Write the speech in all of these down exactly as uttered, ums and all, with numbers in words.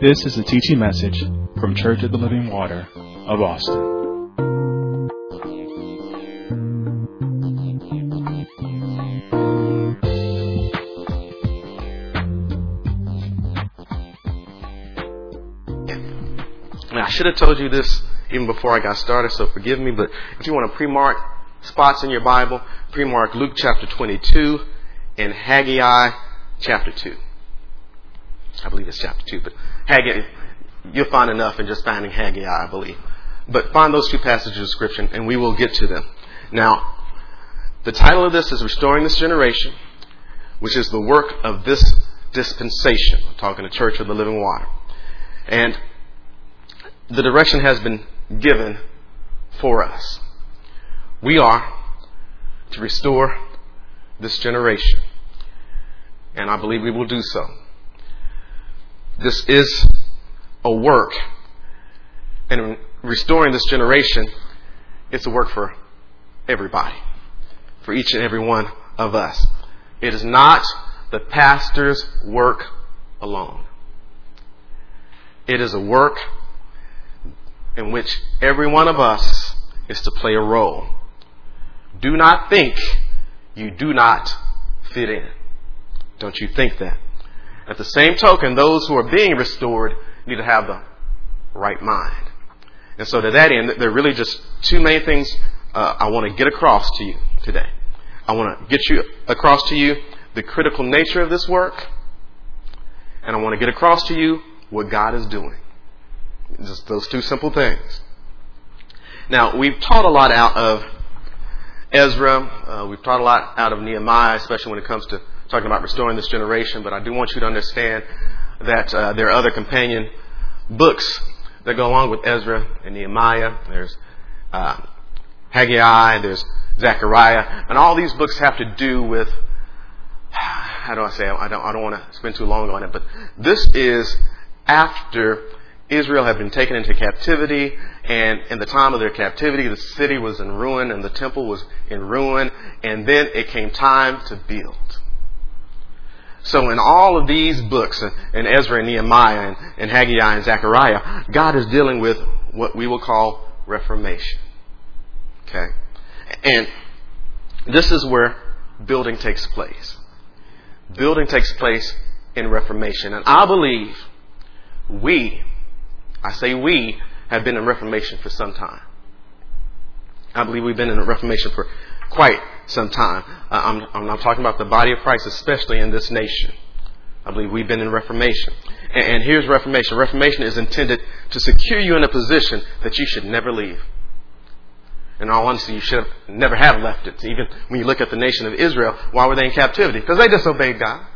This is a teaching message from Church of the Living Water of Austin. Now, I should have told you this even before I got started, so forgive me, but if you want to pre-mark spots in your Bible, pre-mark Luke chapter twenty-two and Haggai chapter two. I believe it's chapter two, but Haggai, you'll find enough in just finding Haggai, I believe. But find those two passages of Scripture, and we will get to them. Now, the title of this is Restoring This Generation, which is the work of this dispensation. I'm talking to Church of the Living Water. And the direction has been given for us. We are to restore this generation. And I believe we will do so. This is a work, and restoring this generation, it's a work for everybody, for each and every one of us. It is not the pastor's work alone. It is a work in which every one of us is to play a role. Do not think you do not fit in. Don't you think that? At the same token, those who are being restored need to have the right mind. And so to that end, there are really just two main things uh, I want to get across to you today. I want to get you across to you the critical nature of this work, and I want to get across to you what God is doing. Just those two simple things. Now, we've taught a lot out of Ezra. Uh, we've taught a lot out of Nehemiah, especially when it comes to talking about restoring this generation, but I do want you to understand that uh, there are other companion books that go along with Ezra and Nehemiah. There's uh, Haggai, there's Zechariah, and all these books have to do with, how do I say, I don't, I don't want to spend too long on it, but this is after Israel had been taken into captivity, and in the time of their captivity, the city was in ruin, and the temple was in ruin, and then it came time to build. So in all of these books, in Ezra and Nehemiah and Haggai and Zechariah, God is dealing with what we will call reformation. Okay? And this is where building takes place. Building takes place in reformation. And I believe we, I say we, have been in reformation for some time. I believe we've been in a reformation for quite some time. Uh, I'm, I'm not talking about the body of Christ, especially in this nation. I believe we've been in reformation. And, and here's reformation. Reformation is intended to secure you in a position that you should never leave. In all honesty, you should have, never have left it. Even when you look at the nation of Israel, why were they in captivity? Because they disobeyed God.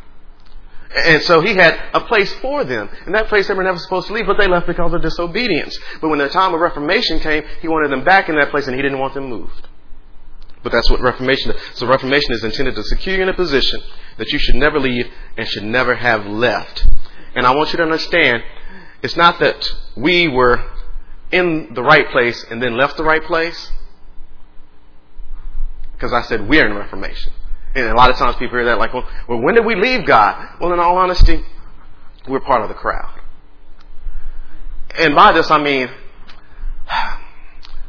And so He had a place for them. And that place they were never supposed to leave, but they left because of disobedience. But when the time of reformation came, He wanted them back in that place, and He didn't want them moved. But that's what reformation is. So reformation is intended to secure you in a position that you should never leave and should never have left. And I want you to understand, it's not that we were in the right place and then left the right place. Because I said we're in reformation. And a lot of times people hear that like, well, well, when did we leave God? Well, in all honesty, we're part of the crowd. And by this, I mean,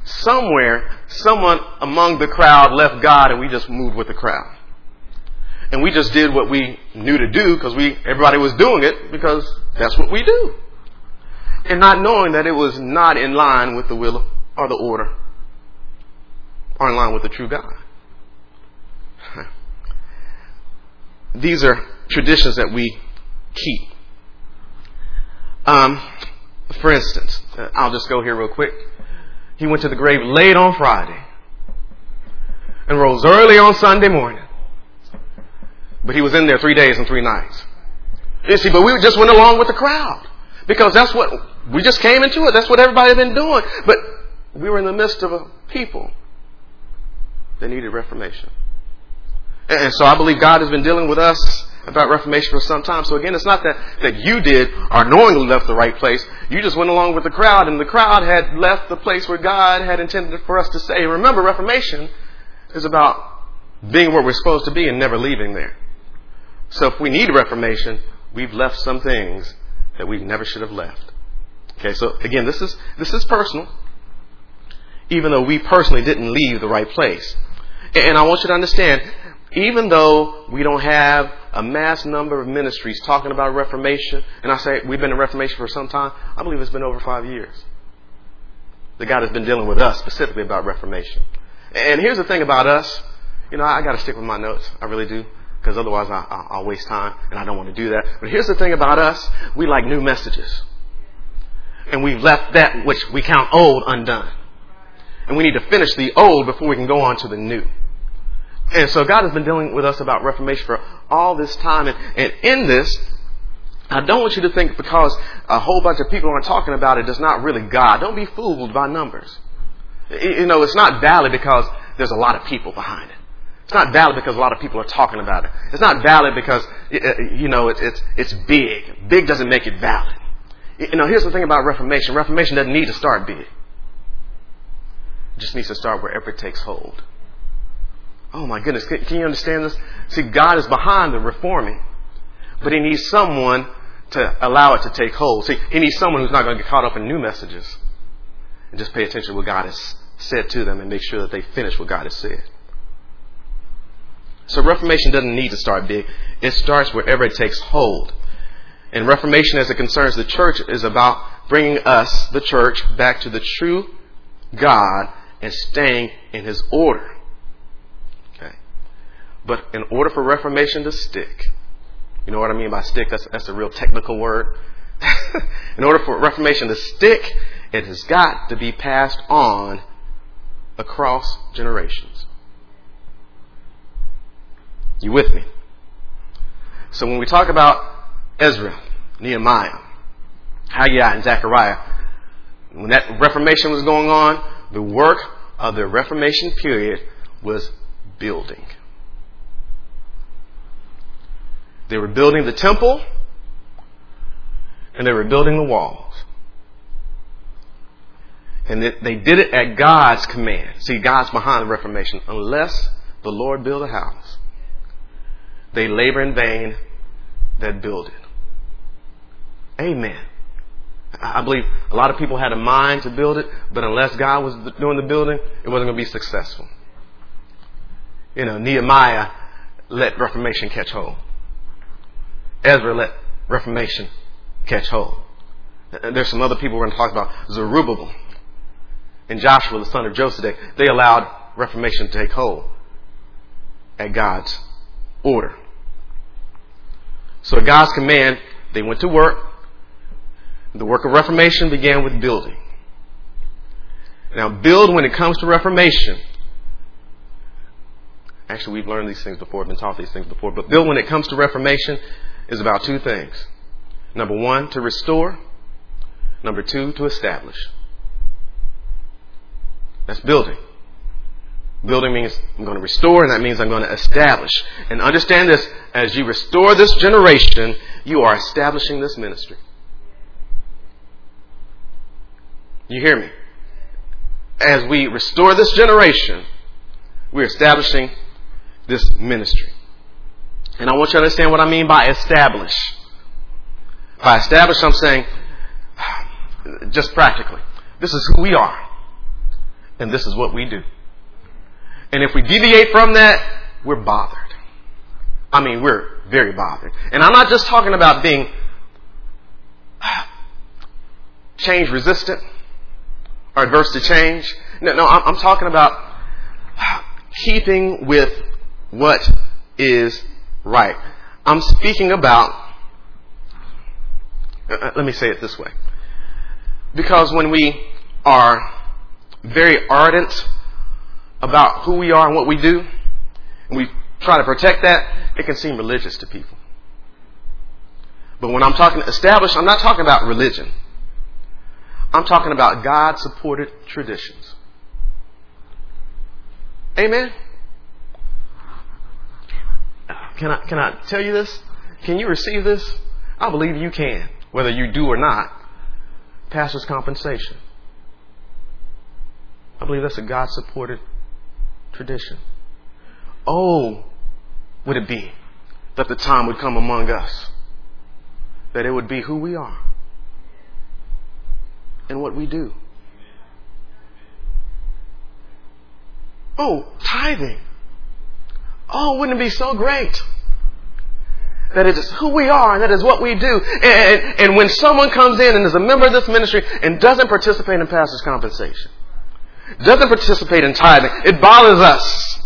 somewhere, someone among the crowd left God, and we just moved with the crowd. And we just did what we knew to do because we everybody was doing it because that's what we do. And not knowing that it was not in line with the will or the order or in line with the true God. These are traditions that we keep. Um, for instance, I'll just go here real quick. He went to the grave late on Friday and rose early on Sunday morning. But He was in there three days and three nights. You see, but we just went along with the crowd because that's what, we just came into it. That's what everybody had been doing. But we were in the midst of a people that needed reformation. And so I believe God has been dealing with us about reformation for some time. So again, it's not that, that you did or knowingly left the right place. You just went along with the crowd, and the crowd had left the place where God had intended for us to stay. Remember, reformation is about being where we're supposed to be and never leaving there. So if we need reformation, we've left some things that we never should have left. Okay, so again, this is this is personal, even though we personally didn't leave the right place. And I want you to understand, even though we don't have a mass number of ministries talking about Reformation, and I say we've been in Reformation for some time, I believe it's been over five years that God has been dealing with us specifically about Reformation. And here's the thing about us. You know, I got to stick with my notes. I really do. Because otherwise I, I, I'll waste time, and I don't want to do that. But here's the thing about us. We like new messages. And we've left that which we count old undone. And we need to finish the old before we can go on to the new. And so God has been dealing with us about Reformation for all this time. And, and in this, I don't want you to think because a whole bunch of people aren't talking about it, it's not really God. Don't be fooled by numbers. You know, it's not valid because there's a lot of people behind it. It's not valid because a lot of people are talking about it. It's not valid because, you know, it's it's big. Big doesn't make it valid. You know, here's the thing about Reformation. Reformation doesn't need to start big. It just needs to start wherever it takes hold. Oh my goodness, can, can you understand this? See, God is behind the reforming, but He needs someone to allow it to take hold. See, He needs someone who's not going to get caught up in new messages and just pay attention to what God has said to them and make sure that they finish what God has said. So Reformation doesn't need to start big. It starts wherever it takes hold. And Reformation, as it concerns the church, is about bringing us, the church, back to the true God and staying in His order. Okay. But in order for Reformation to stick, you know what I mean by stick? That's, that's a real technical word. In order for Reformation to stick, it has got to be passed on across generations. You with me? So when we talk about Ezra, Nehemiah, Haggai, and Zechariah, when that Reformation was going on, the work of the Reformation period was building. They were building the temple, and they were building the walls. And they did it at God's command. See, God's behind the Reformation. Unless the Lord build a house, they labor in vain that build it. Amen. I believe a lot of people had a mind to build it, but unless God was doing the building, it wasn't going to be successful. You know, Nehemiah let Reformation catch hold. Ezra let Reformation catch hold. There's some other people we're going to talk about. Zerubbabel and Joshua, the son of Josedek, they allowed Reformation to take hold at God's order. So at God's command, they went to work. The work of Reformation began with building. Now, build when it comes to Reformation. Actually, we've learned these things before, I've been taught these things before, but build when it comes to Reformation is about two things. Number one, to restore. Number two, to establish. That's building. Building means I'm going to restore, and that means I'm going to establish. And understand this, as you restore this generation, you are establishing this ministry. You hear me? As we restore this generation, we're establishing this ministry. And I want you to understand what I mean by establish. By establish, I'm saying, just practically, this is who we are, and this is what we do. And if we deviate from that, we're bothered. I mean, we're very bothered. And I'm not just talking about being change resistant or adverse to change. No, no, I'm talking about keeping with what is right. I'm speaking about, let me say it this way. Because when we are very ardent about who we are and what we do, and we try to protect that, it can seem religious to people. But when I'm talking established, I'm not talking about religion. I'm talking about God-supported traditions. Amen? Can I, can I tell you this? Can you receive this? I believe you can, whether you do or not. Pastor's compensation. I believe that's a God-supported tradition. Oh, would it be that the time would come among us that it would be who we are and what we do. Oh, tithing. Oh, wouldn't it be so great? That it is who we are and that is what we do. And, and, and when someone comes in and is a member of this ministry and doesn't participate in pastor's compensation, doesn't participate in tithing, it bothers us.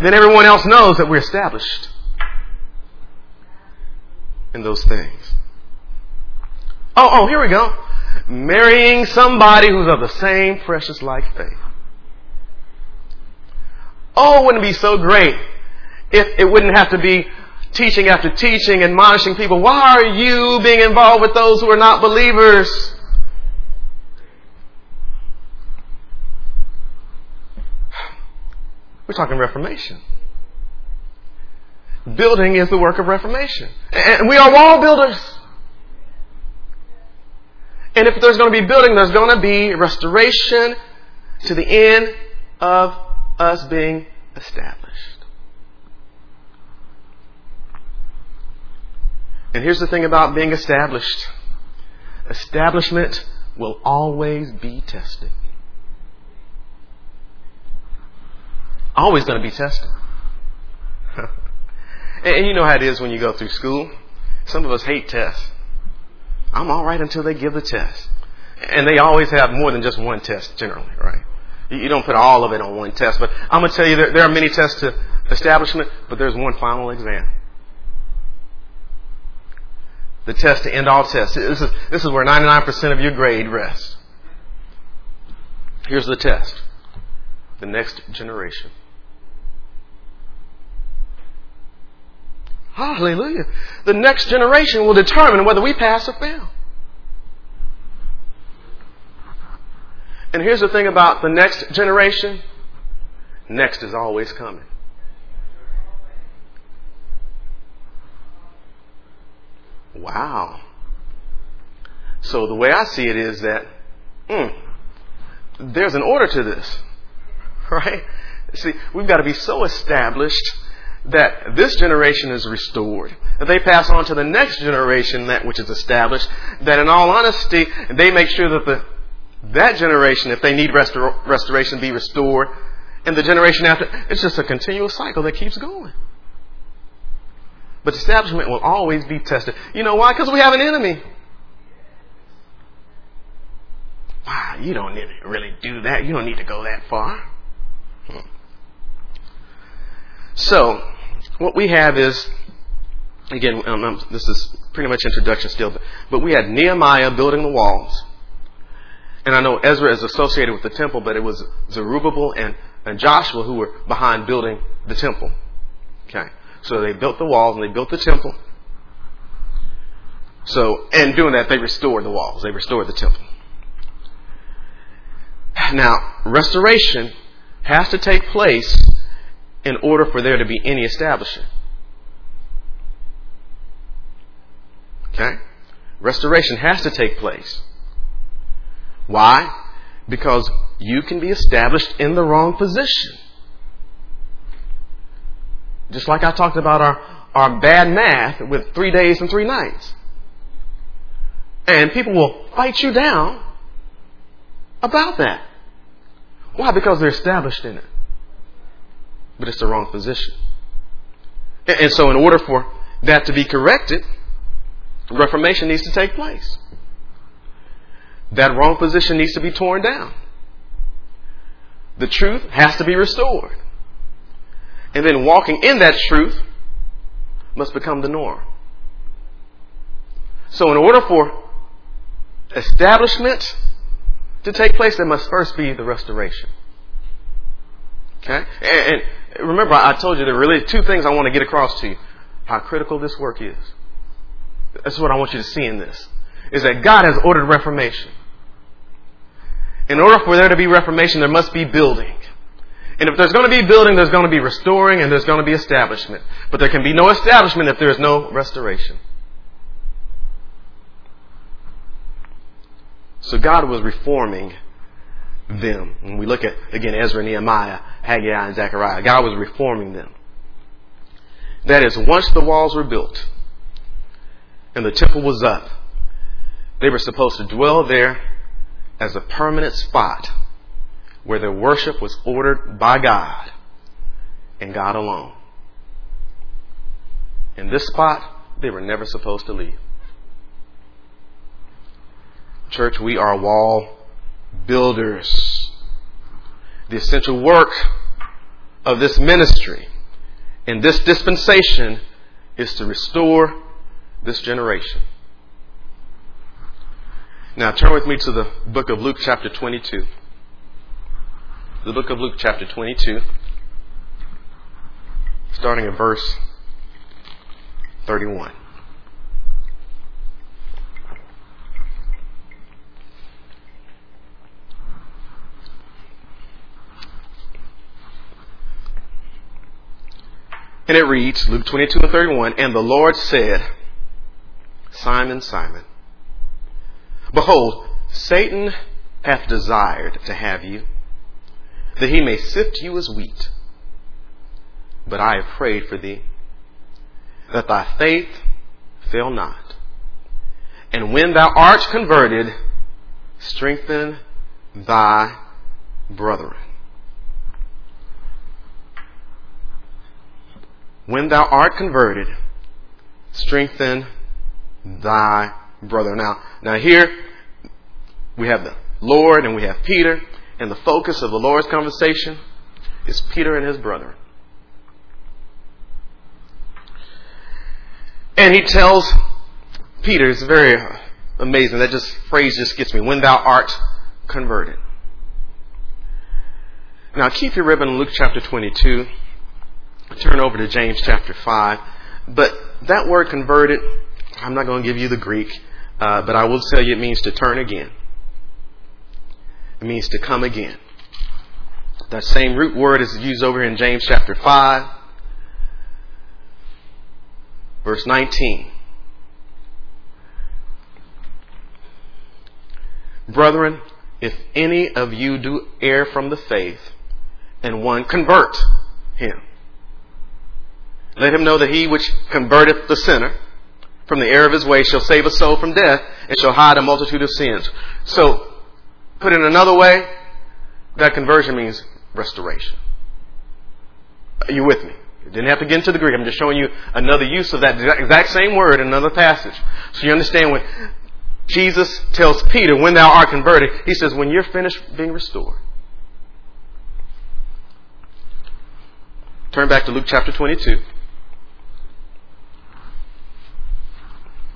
Then everyone else knows that we're established in those things. Oh, oh, here we go. Marrying somebody who's of the same precious like faith. Oh, wouldn't it be so great if it wouldn't have to be teaching after teaching, admonishing people, why are you being involved with those who are not believers? We're talking Reformation. Building is the work of Reformation. And we are wall builders. And if there's going to be building, there's going to be restoration to the end of us being established. And here's the thing about being established. Establishment will always be tested. Always going to be tested. And you know how it is when you go through school. Some of us hate tests. I'm all right until they give the test. And they always have more than just one test generally, right? You don't put all of it on one test. But I'm going to tell you there are many tests to establishment, but there's one final exam. The test to end all tests. This is, this is where ninety-nine percent of your grade rests. Here's the test. The next generation. Hallelujah. The next generation will determine whether we pass or fail. And here's the thing about the next generation. Next is always coming. Wow. So the way I see it is that mm, there's an order to this. Right? See, we've got to be so established that this generation is restored. That they pass on to the next generation that which is established. That in all honesty, they make sure that the that generation, if they need restor- restoration, be restored. And the generation after, it's just a continual cycle that keeps going. But establishment will always be tested. You know why? Because we have an enemy. Wow, you don't need to really do that. You don't need to go that far. Hmm. So, what we have is, again, um, um, this is pretty much introduction still, but, but we had Nehemiah building the walls. And I know Ezra is associated with the temple, but it was Zerubbabel and, and Joshua who were behind building the temple. Okay. So they built the walls and they built the temple. So, and doing that, they restored the walls. They restored the temple. Now, restoration has to take place in order for there to be any establishment. Okay? Restoration has to take place. Why? Because you can be established in the wrong position. Just like I talked about our, our bad math with three days and three nights. And people will fight you down about that. Why? Because they're established in it. But it's the wrong position. And, and so in order for that to be corrected, reformation needs to take place. That wrong position needs to be torn down. The truth has to be restored. And then walking in that truth must become the norm. So in order for establishment to take place, there must first be the restoration. Okay? And remember, I told you there are really two things I want to get across to you. How critical this work is. That's what I want you to see in this. Is that God has ordered reformation. In order for there to be reformation, there must be building. And if there's going to be building, there's going to be restoring and there's going to be establishment. But there can be no establishment if there is no restoration. So God was reforming them. When we look at, again, Ezra, Nehemiah, Haggai, and Zechariah, God was reforming them. That is, once the walls were built and the temple was up, They were supposed to dwell there as a permanent spot where their worship was ordered by God and God alone. In this spot, they were never supposed to leave. Church, we are wall builders. The essential work of this ministry in this dispensation is to restore this generation. Now turn with me to the book of Luke chapter twenty-two. The book of Luke chapter twenty-two, starting at verse thirty-one. And it reads, Luke twenty-two and thirty-one, "And the Lord said, Simon, Simon, behold, Satan hath desired to have you, that he may sift you as wheat. But I have prayed for thee, that thy faith fail not. And when thou art converted, strengthen thy brethren." When thou art converted, strengthen thy brother. Now, now here we have the Lord and we have Peter, and the focus of the Lord's conversation is Peter and his brother. And he tells Peter, it's very amazing, that just phrase just gets me, "When thou art converted." Now keep your ribbon in Luke chapter twenty-two. Turn over to James chapter five. But that word converted, I'm not going to give you the Greek, uh, but I will tell you it means to turn again. It means to come again. That same root word is used over in James chapter five, verse nineteen. "Brethren, if any of you do err from the faith, and one convert him, let him know that he which converteth the sinner from the error of his way shall save a soul from death, and shall hide a multitude of sins." So, put in another way, that conversion means restoration. Are you with me? You didn't have to get into the Greek. I'm just showing you another use of that exact same word in another passage. So you understand when Jesus tells Peter, "When thou art converted," he says, when you're finished being restored. Turn back to Luke chapter twenty-two.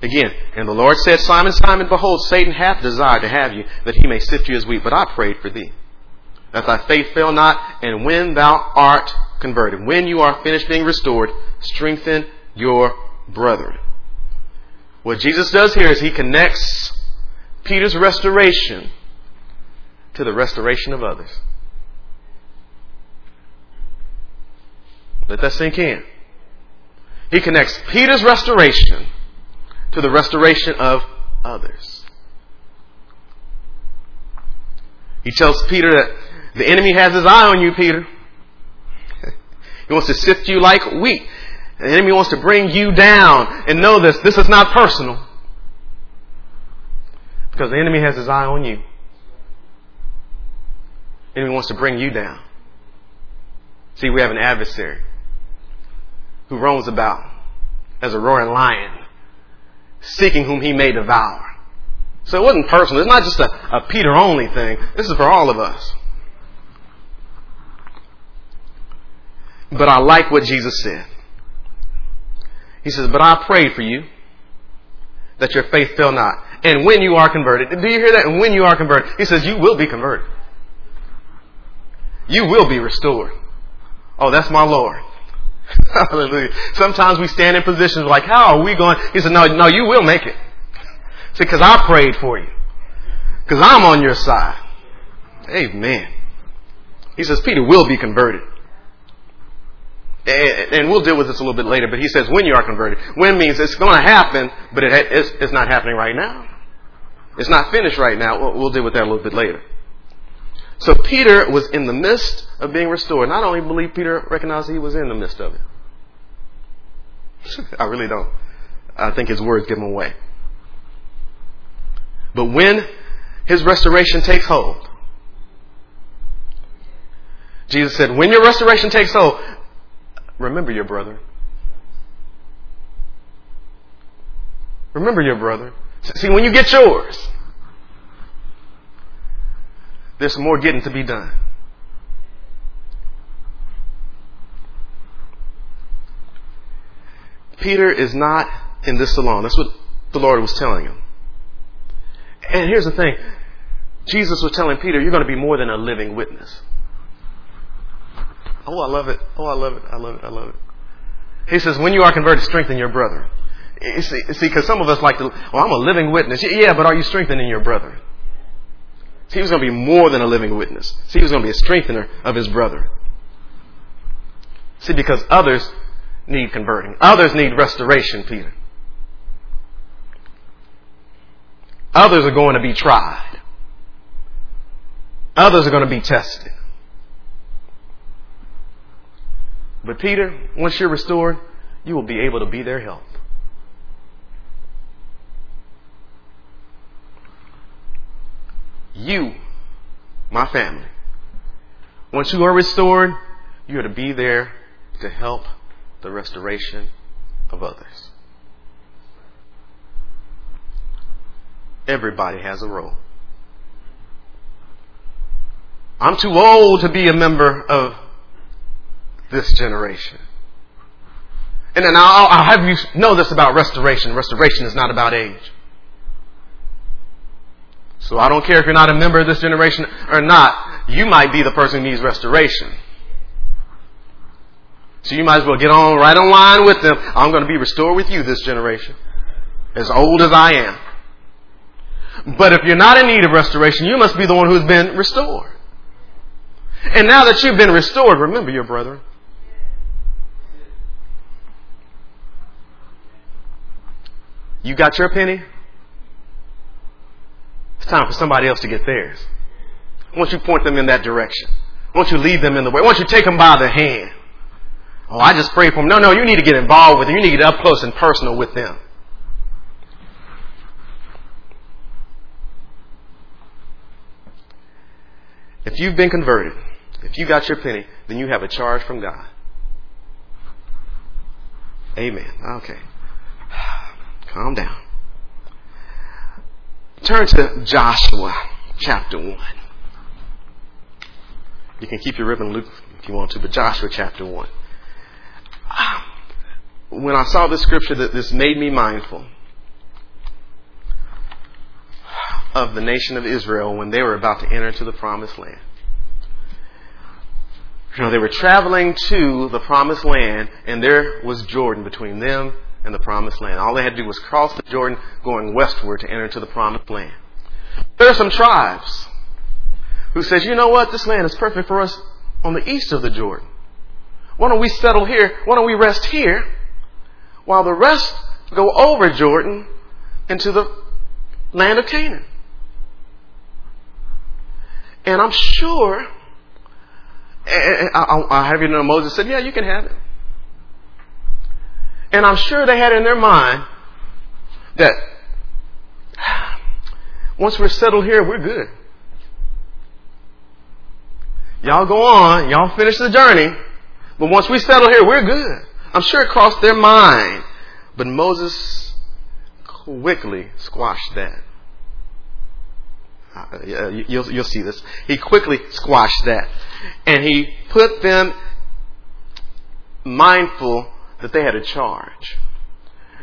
Again, "And the Lord said, Simon, Simon, behold, Satan hath desired to have you, that he may sift you as wheat. But I prayed for thee, that thy faith fail not. And when thou art converted," when you are finished being restored, "strengthen your brethren." What Jesus does here is he connects Peter's restoration to the restoration of others. Let that sink in. He connects Peter's restoration to the restoration of others. He tells Peter that the enemy has his eye on you, Peter. He wants to sift you like wheat. The enemy wants to bring you down. And know this, this is not personal. Because the enemy has his eye on you. The enemy wants to bring you down. See, we have an adversary who roams about as a roaring lion, seeking whom he may devour. So it wasn't personal. It's not just a, a Peter only thing. This is for all of us. But I like what Jesus said. He says, "But I prayed for you, that your faith fail not. And when you are converted," do you hear that? "And when you are converted," he says, you will be converted. You will be restored. Oh, that's my Lord. Hallelujah. Sometimes we stand in positions like, how are we going? He said, no, no, you will make it. See, because I prayed for you. Because I'm on your side. Amen. He says, Peter will be converted. And, and we'll deal with this a little bit later, but he says, when you are converted. When means it's going to happen, but it, it's, it's not happening right now. It's not finished right now. We'll, we'll deal with that a little bit later. So Peter was in the midst of being restored. And I don't even believe Peter recognized he was in the midst of it. I really don't. I think his words give him away. But when his restoration takes hold, Jesus said, when your restoration takes hold, remember your brother. Remember your brother. See, when you get yours, there's more getting to be done. Peter is not in this alone. That's what the Lord was telling him. And here's the thing. Jesus was telling Peter, you're going to be more than a living witness. Oh, I love it. Oh, I love it. I love it. I love it. He says, when you are converted, strengthen your brother. You see, because some of us like to, well, I'm a living witness. Yeah, but are you strengthening your brother? See, he was going to be more than a living witness. See, he was going to be a strengthener of his brother. See, because others need converting. Others need restoration, Peter. Others are going to be tried. Others are going to be tested. But Peter, once you're restored, you will be able to be their help. You, my family, once you are restored, you are to be there to help the restoration of others. Everybody has a role. I'm too old to be a member of this generation. And then I'll, I'll have you know this about restoration. Restoration is not about age. So I don't care if you're not a member of this generation or not. You might be the person who needs restoration. So you might as well get on right on line with them. I'm going to be restored with you this generation, as old as I am. But if you're not in need of restoration, you must be the one who's been restored. And now that you've been restored, remember your brethren. You got your penny? It's time for somebody else to get theirs. Won't you point them in that direction? Won't you lead them in the way? Won't you take them by the hand? Oh, I just prayed for them. No, no, you need to get involved with them. You need to get up close and personal with them. If you've been converted, if you got your penny, then you have a charge from God. Amen. Okay. Calm down. Turn to Joshua chapter one. You can keep your ribbon loop if you want to, but Joshua chapter one. When I saw this scripture, this made me mindful of the nation of Israel when they were about to enter into the promised land. You know, they were traveling to the promised land, and there was Jordan between them and the promised land. All they had to do was cross the Jordan going westward to enter into the promised land. There are some tribes who says, you know what? This land is perfect for us on the east of the Jordan. Why don't we settle here? Why don't we rest here while the rest go over Jordan into the land of Canaan? And I'm sure, I have you know, Moses said, yeah, you can have it. And I'm sure they had in their mind that once we're settled here, we're good. Y'all go on. Y'all finish the journey. But once we settle here, we're good. I'm sure it crossed their mind. But Moses quickly squashed that. Uh, you'll, you'll see this. He quickly squashed that. And he put them mindful that they had a charge.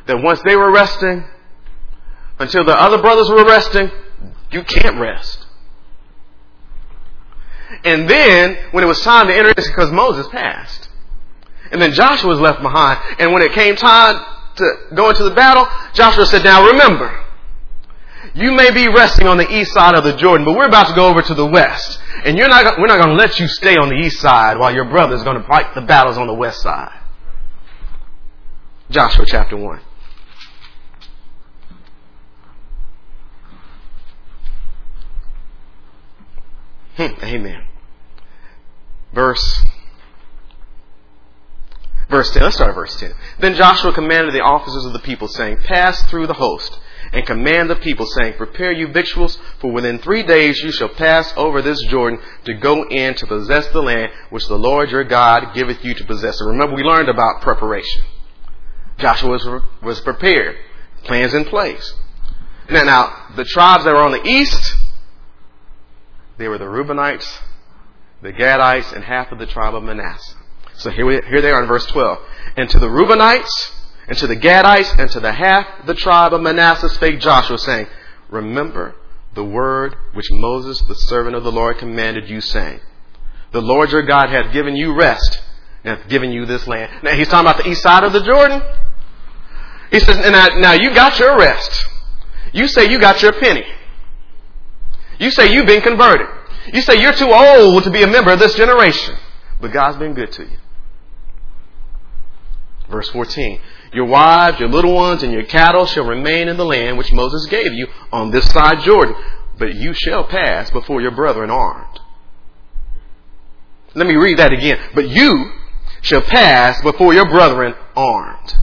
That once they were resting, until the other brothers were resting, you can't rest. And then, when it was time to enter, because Moses passed, and then Joshua was left behind, and when it came time to go into the battle, Joshua said, now remember, you may be resting on the east side of the Jordan, but we're about to go over to the west. And you're not, we're not going to let you stay on the east side while your brother is going to fight the battles on the west side. Joshua chapter one. Hmm, amen. Verse, verse ten. Let's start at verse ten. Then Joshua commanded the officers of the people, saying, pass through the host and command the people, saying, prepare you victuals, for within three days you shall pass over this Jordan to go in to possess the land which the Lord your God giveth you to possess. And remember, we learned about preparation. Joshua was prepared. Plans in place. Now, now the tribes that were on the east, they were the Reubenites, the Gadites, and half of the tribe of Manasseh. So here, we, here they are in verse twelve. And to the Reubenites, and to the Gadites, and to the half the tribe of Manasseh spake Joshua, saying, remember the word which Moses, the servant of the Lord, commanded you, saying, the Lord your God hath given you rest, and hath given you this land. Now he's talking about the east side of the Jordan. He says, now, now you got your rest. You say you got your penny. You say you've been converted. You say you're too old to be a member of this generation. But God's been good to you. Verse fourteen. Your wives, your little ones, and your cattle shall remain in the land which Moses gave you on this side Jordan. But you shall pass before your brethren armed. Let me read that again. But you shall pass before your brethren armed.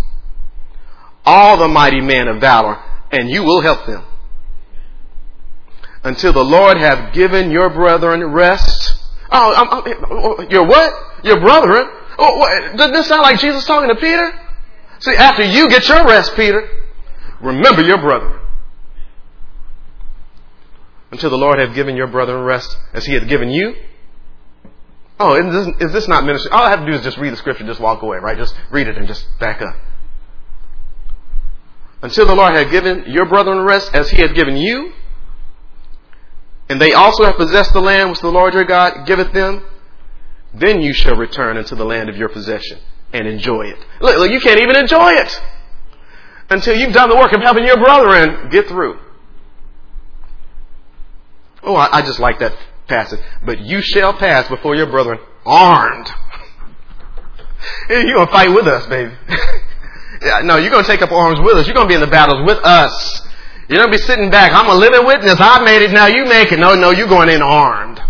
All the mighty men of valor, and you will help them. Until the Lord have given your brethren rest. Oh, I'm, I'm, your what? Your brethren? Oh, what? Doesn't this sound like Jesus talking to Peter? See, after you get your rest, Peter, remember your brethren. Until the Lord have given your brethren rest as he hath given you. Oh, is this, is this not ministry? All I have to do is just read the scripture, just walk away, right? Just read it and just back up. Until the Lord had given your brethren rest as he had given you, and they also have possessed the land which the Lord your God giveth them, then you shall return into the land of your possession and enjoy it. Look, look, you can't even enjoy it until you've done the work of helping your brethren get through. Oh, I, I just like that passage. But you shall pass before your brethren armed. You're going to fight with us, baby. Yeah, no, you're going to take up arms with us. You're going to be in the battles with us. You're going to be sitting back. I'm a living witness. I made it. Now you make it. No, no, you're going in armed.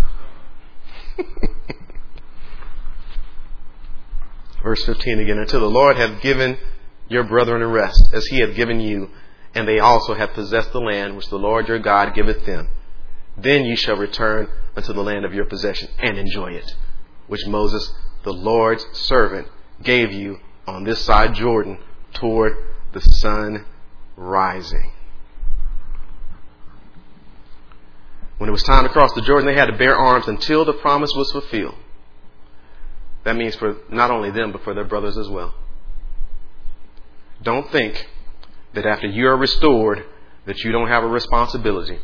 Verse fifteen again. Until the Lord hath given your brethren a rest, as he hath given you, and they also have possessed the land which the Lord your God giveth them. Then you shall return unto the land of your possession and enjoy it, which Moses, the Lord's servant, gave you on this side Jordan, toward the sun rising. When it was time to cross the Jordan, they had to bear arms until the promise was fulfilled. That means for not only them, but for their brothers as well. Don't think that after you are restored, that you don't have a responsibility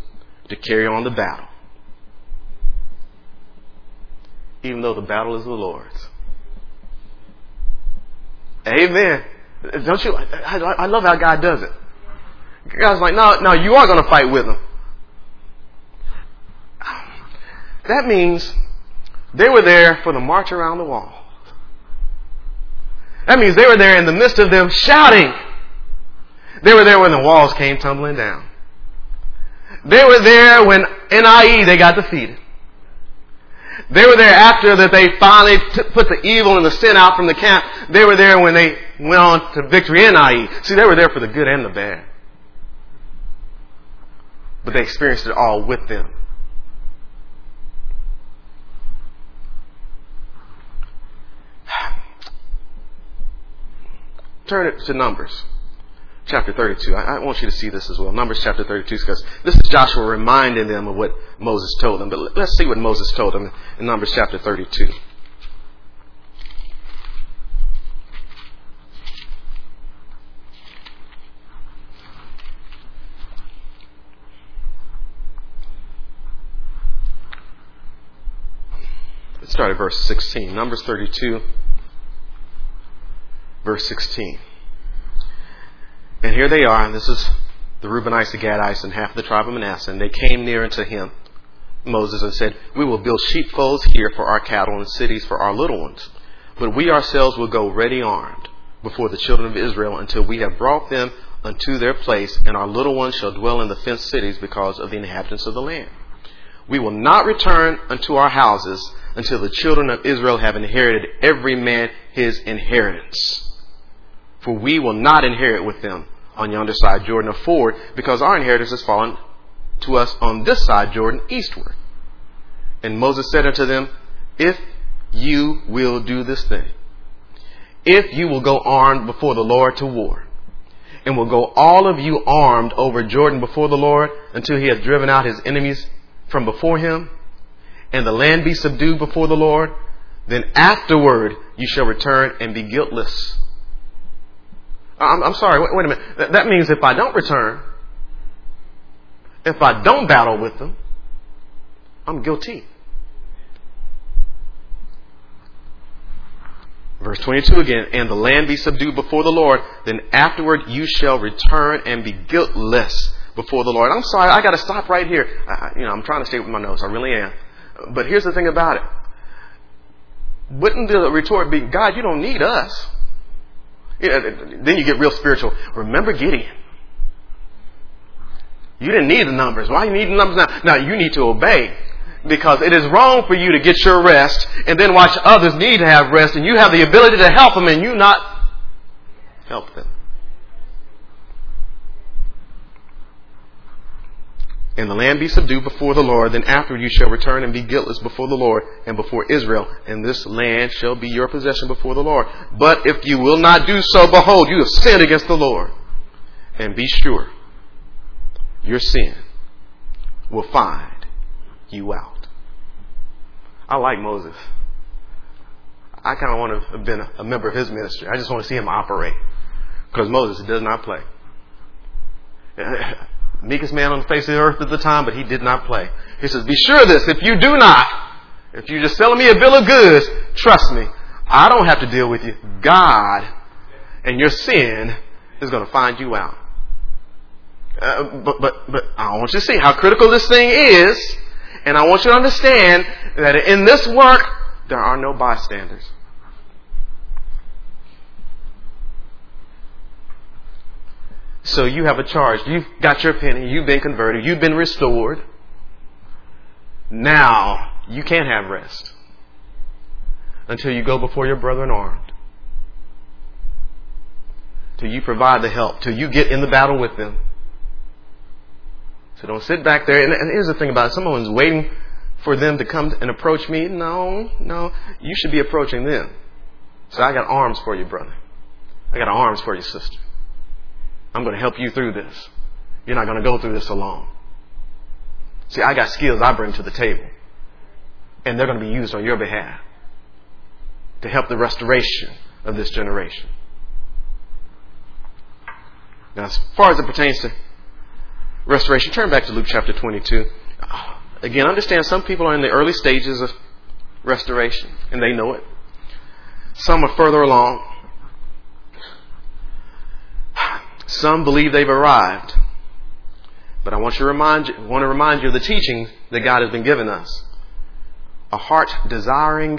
to carry on the battle. Even though the battle is the Lord's. Amen. Don't you? I, I love how God does it. God's like, no, no, you are going to fight with them. That means they were there for the march around the wall. That means they were there in the midst of them shouting. They were there when the walls came tumbling down. They were there when N I E they got defeated. They were there after that they finally t- put the evil and the sin out from the camp. They were there when they went on to victory in N I E. See, they were there for the good and the bad. But they experienced it all with them. Turn it to Numbers chapter thirty-two. I, I want you to see this as well. Numbers chapter thirty-two, because this is Joshua reminding them of what Moses told them. But let's see what Moses told them in Numbers chapter thirty-two. Let's start at verse sixteen. Numbers thirty-two. Verse sixteen. And here they are, and this is the Reubenites, the Gadites, and half the tribe of Manasseh. And they came near unto him, Moses, and said, we will build sheepfolds here for our cattle and cities for our little ones. But we ourselves will go ready armed before the children of Israel until we have brought them unto their place, and our little ones shall dwell in the fenced cities because of the inhabitants of the land. We will not return unto our houses until the children of Israel have inherited every man his inheritance. For we will not inherit with them on yonder side Jordan or forward, because our inheritance has fallen to us on this side Jordan eastward. And Moses said unto them, if you will do this thing, if you will go armed before the Lord to war, and will go all of you armed over Jordan before the Lord until he hath driven out his enemies from before him, and the land be subdued before the Lord, then afterward you shall return and be guiltless. I'm, I'm sorry, wait, wait a minute. That, that means if I don't return, if I don't battle with them, I'm guilty. Verse twenty-two again, and the land be subdued before the Lord, then afterward you shall return and be guiltless before the Lord. I'm sorry, I got to stop right here. I, you know, I'm trying to stay with my nose. I really am. But here's the thing about it. Wouldn't the retort be, God, you don't need us? You know, then you get real spiritual. Remember Gideon. You didn't need the numbers. Why you need the numbers now? Now you need to obey, because it is wrong for you to get your rest and then watch others need to have rest, and you have the ability to help them and you not help them. And the land be subdued before the Lord, then afterward you shall return and be guiltless before the Lord and before Israel, and this land shall be your possession before the Lord. But if you will not do so, behold, you have sinned against the Lord. And be sure, your sin will find you out. I like Moses. I kind of want to have been a member of his ministry. I just want to see him operate, because Moses does not play. Meekest man on the face of the earth at the time, but he did not play. He says, be sure of this, if you do not, if you're just selling me a bill of goods, trust me, I don't have to deal with you. God and your sin is going to find you out. Uh, but, but, but I want you to see how critical this thing is, and I want you to understand that in this work, there are no bystanders. So you have a charge. You've got your penny. You've been converted. You've been restored. Now you can't have rest until you go before your brethren armed, till you provide the help, till you get in the battle with them. So don't sit back there. And here's the thing about it. Someone's waiting for them to come and approach me. No, no. You should be approaching them. So I got arms for you, brother. I got arms for you, sister. I'm going to help you through this. You're not going to go through this alone. See, I got skills I bring to the table, and they're going to be used on your behalf to help the restoration of this generation. Now, as far as it pertains to restoration, turn back to Luke chapter twenty-two. Again, understand some people are in the early stages of restoration, and they know it. Some are further along. Some believe they've arrived. But I want you to remind you, want to remind you of the teaching that God has been giving us. A heart desiring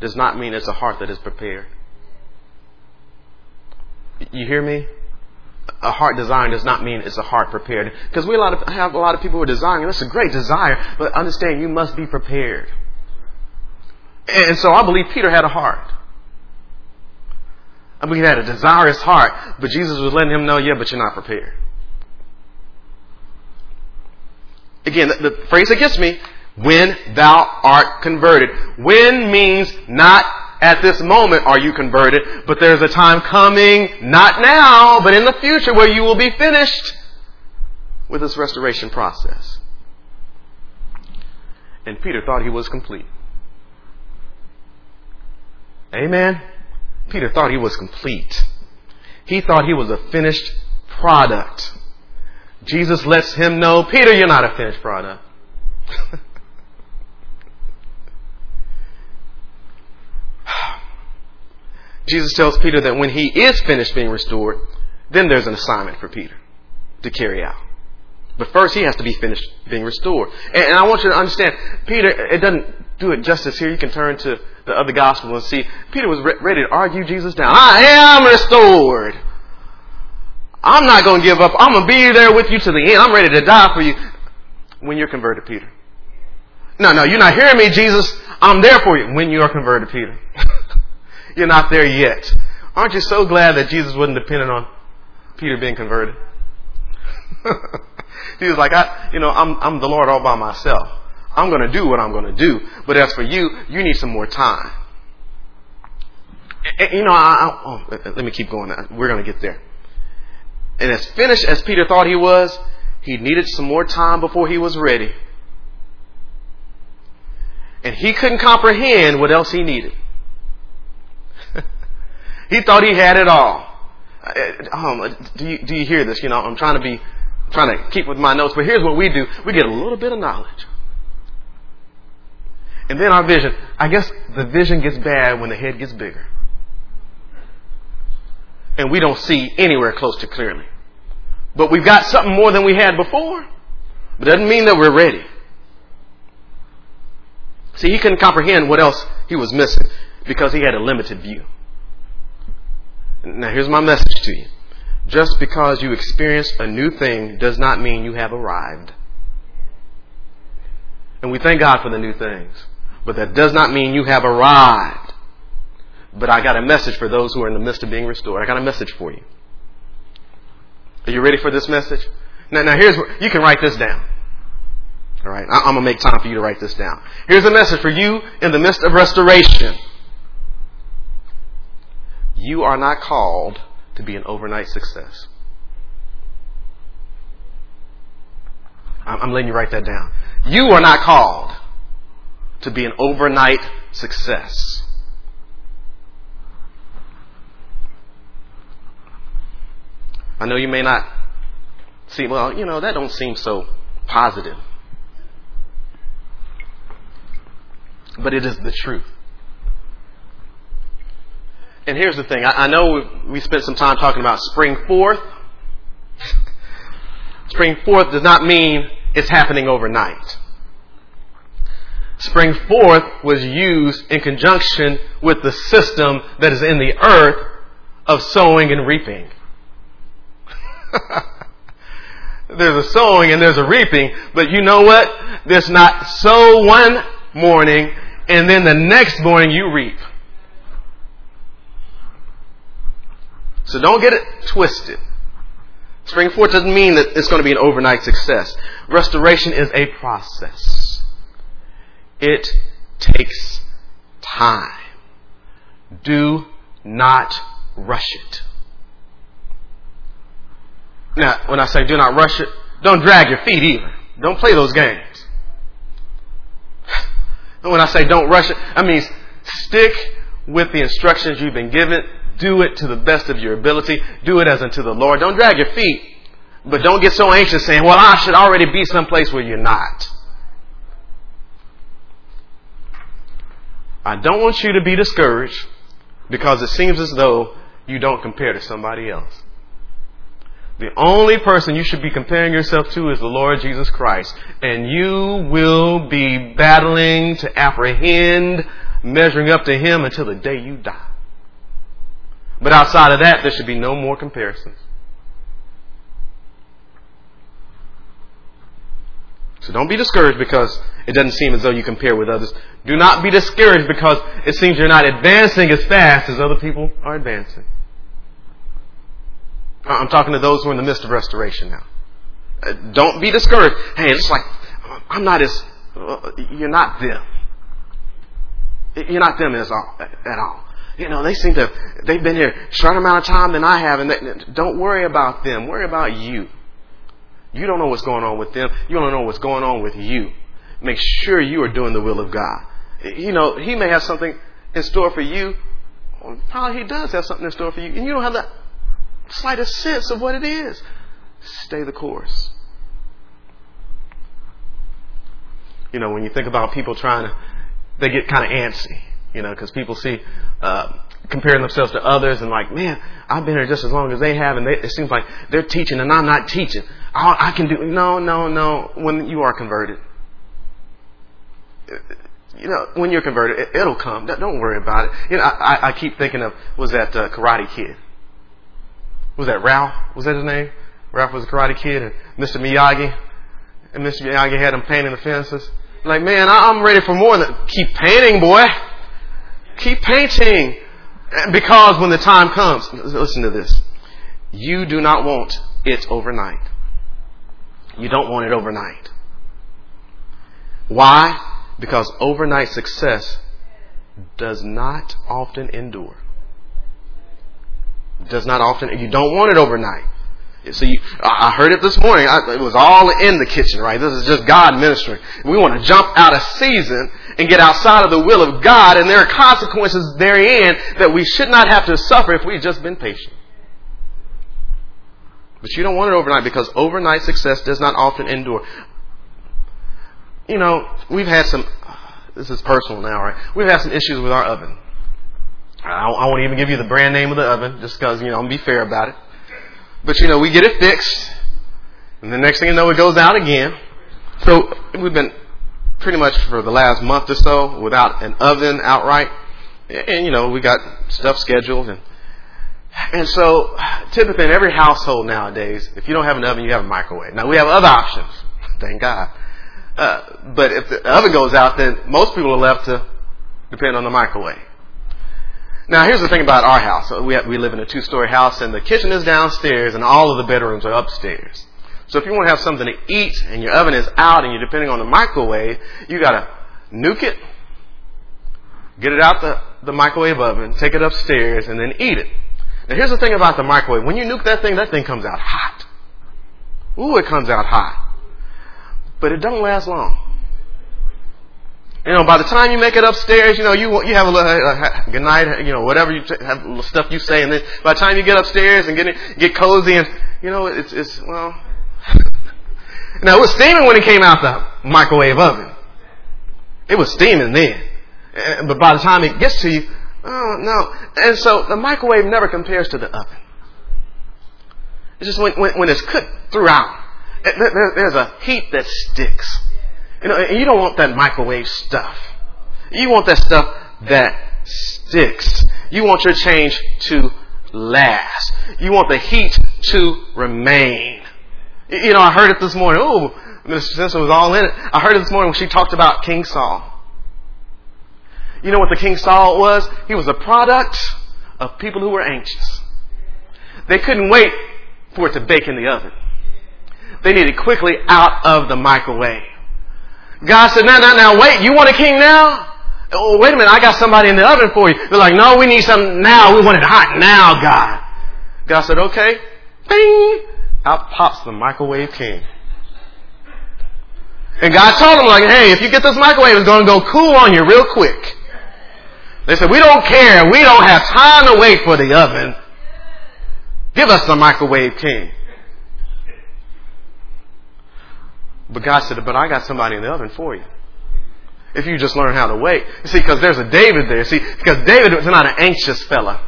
does not mean it's a heart that is prepared. You hear me? A heart desiring does not mean it's a heart prepared. Because we a lot of, have a lot of people who are desiring, and that's a great desire, but understand you must be prepared. And so I believe Peter had a heart. I mean, he had a desirous heart, but Jesus was letting him know, yeah, but you're not prepared. Again, the, the phrase that gets me, when thou art converted. When means not at this moment are you converted, but there's a time coming, not now, but in the future, where you will be finished with this restoration process. And Peter thought he was complete. Amen. Peter thought he was complete. He thought he was a finished product. Jesus lets him know, Peter, you're not a finished product. Jesus tells Peter that when he is finished being restored, then there's an assignment for Peter to carry out. But first, he has to be finished being restored. And I want you to understand, Peter, it doesn't do it justice here. You can turn to the other gospel and see. Peter was re- ready to argue Jesus down. I am restored. I'm not going to give up. I'm going to be there with you to the end. I'm ready to die for you. When you're converted, Peter. No, no, you're not hearing me, Jesus. I'm there for you. When you are converted, Peter. You're not there yet. Aren't you so glad that Jesus wasn't dependent on Peter being converted. He was like, I, you know, I'm, I'm the Lord all by myself. I'm going to do what I'm going to do. But as for you, you need some more time. And, and, you know, I, I, oh, let me keep going. We're going to get there. And as finished as Peter thought he was, he needed some more time before he was ready. And he couldn't comprehend what else he needed. He thought he had it all. Um, do you, do you hear this? You know, I'm trying to be, trying to keep with my notes, but here's what we do. We get a little bit of knowledge. And then our vision. I guess the vision gets bad when the head gets bigger. And we don't see anywhere close to clearly. But we've got something more than we had before. But it doesn't mean that we're ready. See, he couldn't comprehend what else he was missing because he had a limited view. Now, here's my message to you. Just because you experience a new thing does not mean you have arrived. And we thank God for the new things. But that does not mean you have arrived. But I got a message for those who are in the midst of being restored. I got a message for you. Are you ready for this message? Now, now here's where you can write this down. All right, I'm going to make time for you to write this down. Here's a message for you in the midst of restoration. You are not called to be an overnight success. I'm letting you write that down. You are not called to be an overnight success. I know you may not see, well, you know, that don't seem so positive. But it is the truth. And here's the thing. I, I know we, we spent some time talking about spring forth. Spring forth does not mean it's happening overnight. Spring forth was used in conjunction with the system that is in the earth of sowing and reaping. There's a sowing and there's a reaping, but you know what? There's not sow one morning and then the next morning you reap. So don't get it twisted. Spring forth doesn't mean that it's going to be an overnight success. Restoration is a process. It takes time. Do not rush it. Now, when I say do not rush it, don't drag your feet either. Don't play those games. And when I say don't rush it, I mean stick with the instructions you've been given. Do it to the best of your ability. Do it as unto the Lord. Don't drag your feet, but don't get so anxious saying, well, I should already be someplace where you're not. I don't want you to be discouraged because it seems as though you don't compare to somebody else. The only person you should be comparing yourself to is the Lord Jesus Christ, and you will be battling to apprehend, measuring up to Him until the day you die. But outside of that, there should be no more comparisons. So don't be discouraged because it doesn't seem as though you compare with others. Do not be discouraged because it seems you're not advancing as fast as other people are advancing. I'm talking to those who are in the midst of restoration now. Don't be discouraged. Hey, it's like, I'm not as, you're not them. You're not them as all, at all. You know, they seem to, they've been here a short amount of time than I have, and they, don't worry about them. Worry about you. You don't know what's going on with them. You don't know what's going on with you. Make sure you are doing the will of God. You know, He may have something in store for you. Probably He does have something in store for you, and you don't have the slightest sense of what it is. Stay the course. You know, when you think about people trying to, they get kind of antsy. You know, because people see, uh, comparing themselves to others and like, man, I've been here just as long as they have. And they, it seems like they're teaching and I'm not teaching. All I can do. No, no, no. When you are converted, you know, when you're converted, it, it'll come. Don't worry about it. You know, I, I keep thinking of, was that uh, Karate Kid? Was that Ralph? Was that his name? Ralph was a Karate Kid and Mister Miyagi. And Mister Miyagi had him painting the fences. Like, man, I, I'm ready for more than keep painting, boy. Keep painting, because when the time comes, listen to this. You do not want it overnight. You don't want it overnight. Why? Because overnight success does not often endure. Does not often. You don't want it overnight. So you, I heard it this morning. I, it was all in the kitchen, right? This is just God ministering. We want to jump out of season and get outside of the will of God, and there are consequences therein that we should not have to suffer if we've just been patient. But you don't want it overnight because overnight success does not often endure. You know, we've had some, this is personal now, right? We've had some issues with our oven. I, I won't even give you the brand name of the oven just because, you know, I'm going to be fair about it. But, you know, we get it fixed, and the next thing you know, it goes out again. So we've been pretty much for the last month or so without an oven outright. And, you know, we got stuff scheduled. And, and so typically in every household nowadays, if you don't have an oven, you have a microwave. Now, we have other options. Thank God. Uh, but if the oven goes out, then most people are left to depend on the microwave. Now, here's the thing about our house. We have, we live in a two-story house, and the kitchen is downstairs, and all of the bedrooms are upstairs. So if you want to have something to eat, and your oven is out, and you're depending on the microwave, you got to nuke it, get it out the, the microwave oven, take it upstairs, and then eat it. Now, here's the thing about the microwave. When you nuke that thing, that thing comes out hot. Ooh, it comes out hot. But it don't last long. You know, by the time you make it upstairs, you know, you you have a little uh, good night, you know, whatever you t- have little stuff you say, and then by the time you get upstairs and get in, get cozy, and you know, it's it's well. Now it was steaming when it came out the microwave oven. It was steaming then, and, but by the time it gets to you, oh no! And so the microwave never compares to the oven. It's just when when, when it's cooked throughout, it, there, there's a heat that sticks. You know, you don't want that microwave stuff. You want that stuff that sticks. You want your change to last. You want the heat to remain. You know, I heard it this morning. Oh, Miz Simpson was all in it. I heard it this morning when she talked about King Saul. You know what the King Saul was? He was a product of people who were anxious. They couldn't wait for it to bake in the oven. They needed quickly out of the microwave. God said, now, now, now, wait, you want a king now? Oh, wait a minute, I got somebody in the oven for you. They're like, no, we need something now. We want it hot now, God. God said, okay, bing, out pops the microwave king. And God told them, like, hey, if you get this microwave, it's going to go cool on you real quick. They said, we don't care. We don't have time to wait for the oven. Give us the microwave king. But God said, but I got somebody in the oven for you. If you just learn how to wait. You see, because there's a David there. See, because David was not an anxious fella.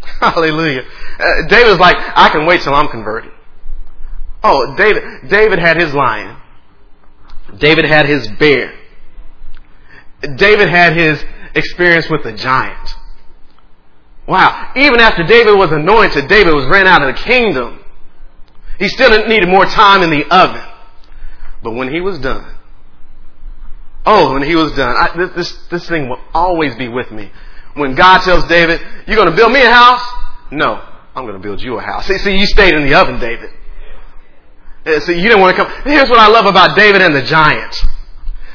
Hallelujah. Uh, David was like, I can wait till I'm converted. Oh, David, David had his lion. David had his bear. David had his experience with the giant. Wow. Even after David was anointed, David was ran out of the kingdom. He still needed more time in the oven. But when he was done, oh, when he was done, I, this, this this thing will always be with me. When God tells David, you're going to build me a house? No, I'm going to build you a house. See, see, you stayed in the oven, David. See, you didn't want to come. Here's what I love about David and the giant.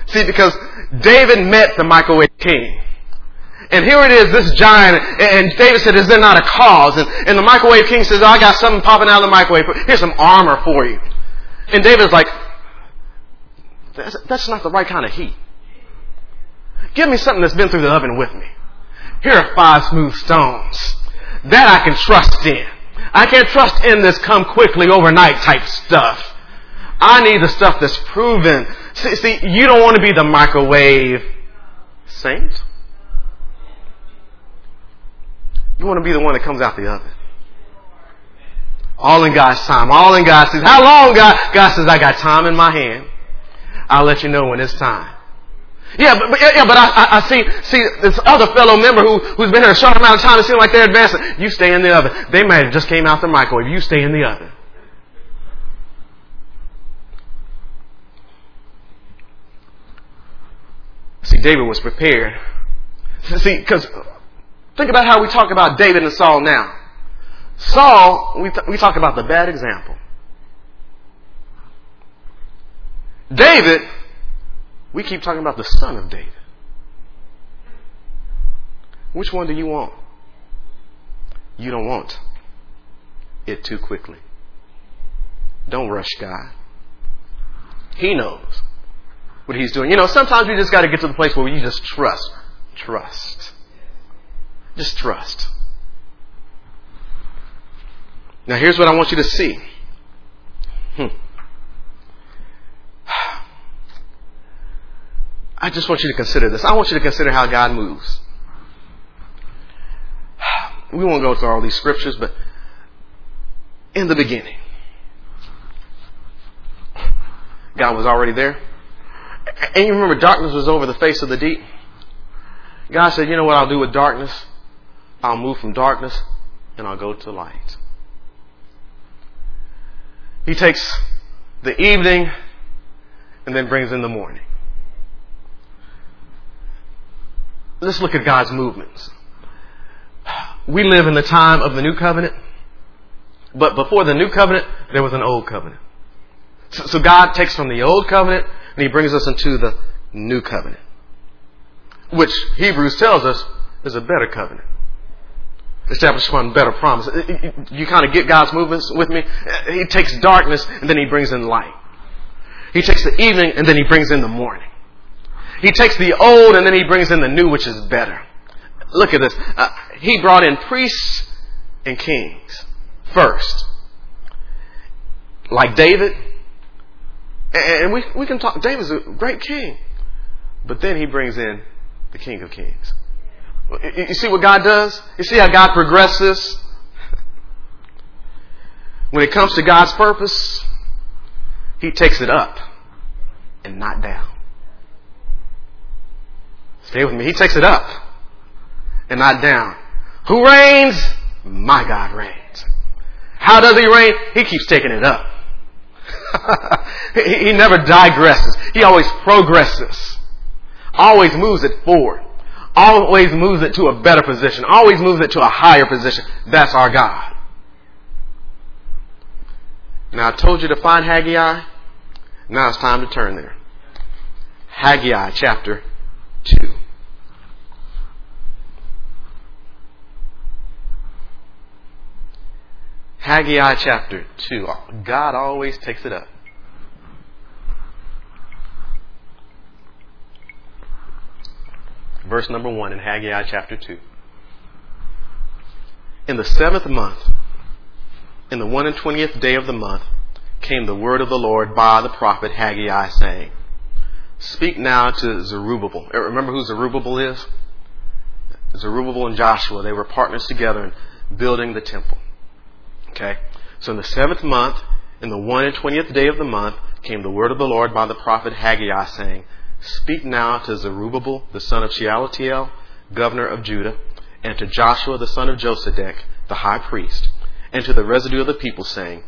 See, because David met the microwave king. And here it is, this giant, and David said, is there not a cause? And, and the microwave king says, oh, I got something popping out of the microwave. Here's some armor for you. And David's like, That's, that's not the right kind of heat. Give me something that's been through the oven with me. Here are five smooth stones that I can trust in. I can't trust in this come quickly overnight type stuff. I need the stuff that's proven. See, see you don't want to be the microwave saint. You want to be the one that comes out the oven. All in God's time. All in God's time. How long, God? God says, I got time in my hand. I'll let you know when it's time. Yeah, but, but yeah, but I, I, I see see this other fellow member who, who's been here a short amount of time. It seems like they're advancing. You stay in the oven. They might have just came out the microwave. You stay in the oven. See, David was prepared. See, because think about how we talk about David and Saul now. Saul, we, th- we talk about the bad example. David, we keep talking about the son of David. Which one do you want? You don't want it too quickly. Don't rush God. He knows what he's doing. You know, sometimes we just got to get to the place where you just trust. Trust. Just trust. Now here's what I want you to see. Hmm. I just want you to consider this. I want you to consider how God moves. We won't go through all these scriptures, but in the beginning, God was already there. And you remember, darkness was over the face of the deep. God said, you know what I'll do with darkness? I'll move from darkness and I'll go to light. He takes the evening and then brings in the morning. Let's look at God's movements. We live in the time of the new covenant, but before the new covenant, there was an old covenant. So God takes from the old covenant and he brings us into the new covenant, which Hebrews tells us is a better covenant, established upon better promise. You kind of get God's movements with me? He takes darkness and then he brings in light. He takes the evening and then he brings in the morning. He takes the old and then he brings in the new, which is better. Look at this. Uh, he brought in priests and kings first, like David. And we we can talk. David's a great king, but then he brings in the King of Kings. You see what God does? You see how God progresses? When it comes to God's purpose, he takes it up and not down. Stay with me. He takes it up and not down. Who reigns? My God reigns. How does he reign? He keeps taking it up. He never digresses. He always progresses. Always moves it forward. Always moves it to a better position. Always moves it to a higher position. That's our God. Now I told you to find Haggai. Now it's time to turn there. Haggai chapter two. Haggai chapter two. God always takes it up. Verse number one in Haggai chapter two. In the seventh month, in the one and twentieth day of the month, came the word of the Lord by the prophet Haggai, saying, "Speak now to Zerubbabel." Remember who Zerubbabel is? Zerubbabel and Joshua, they were partners together in building the temple. Okay, so in the seventh month, in the one and twentieth day of the month, came the word of the Lord by the prophet Haggai, saying, "Speak now to Zerubbabel, the son of Shealtiel, governor of Judah, and to Joshua, the son of Josedek, the high priest, and to the residue of the people, saying,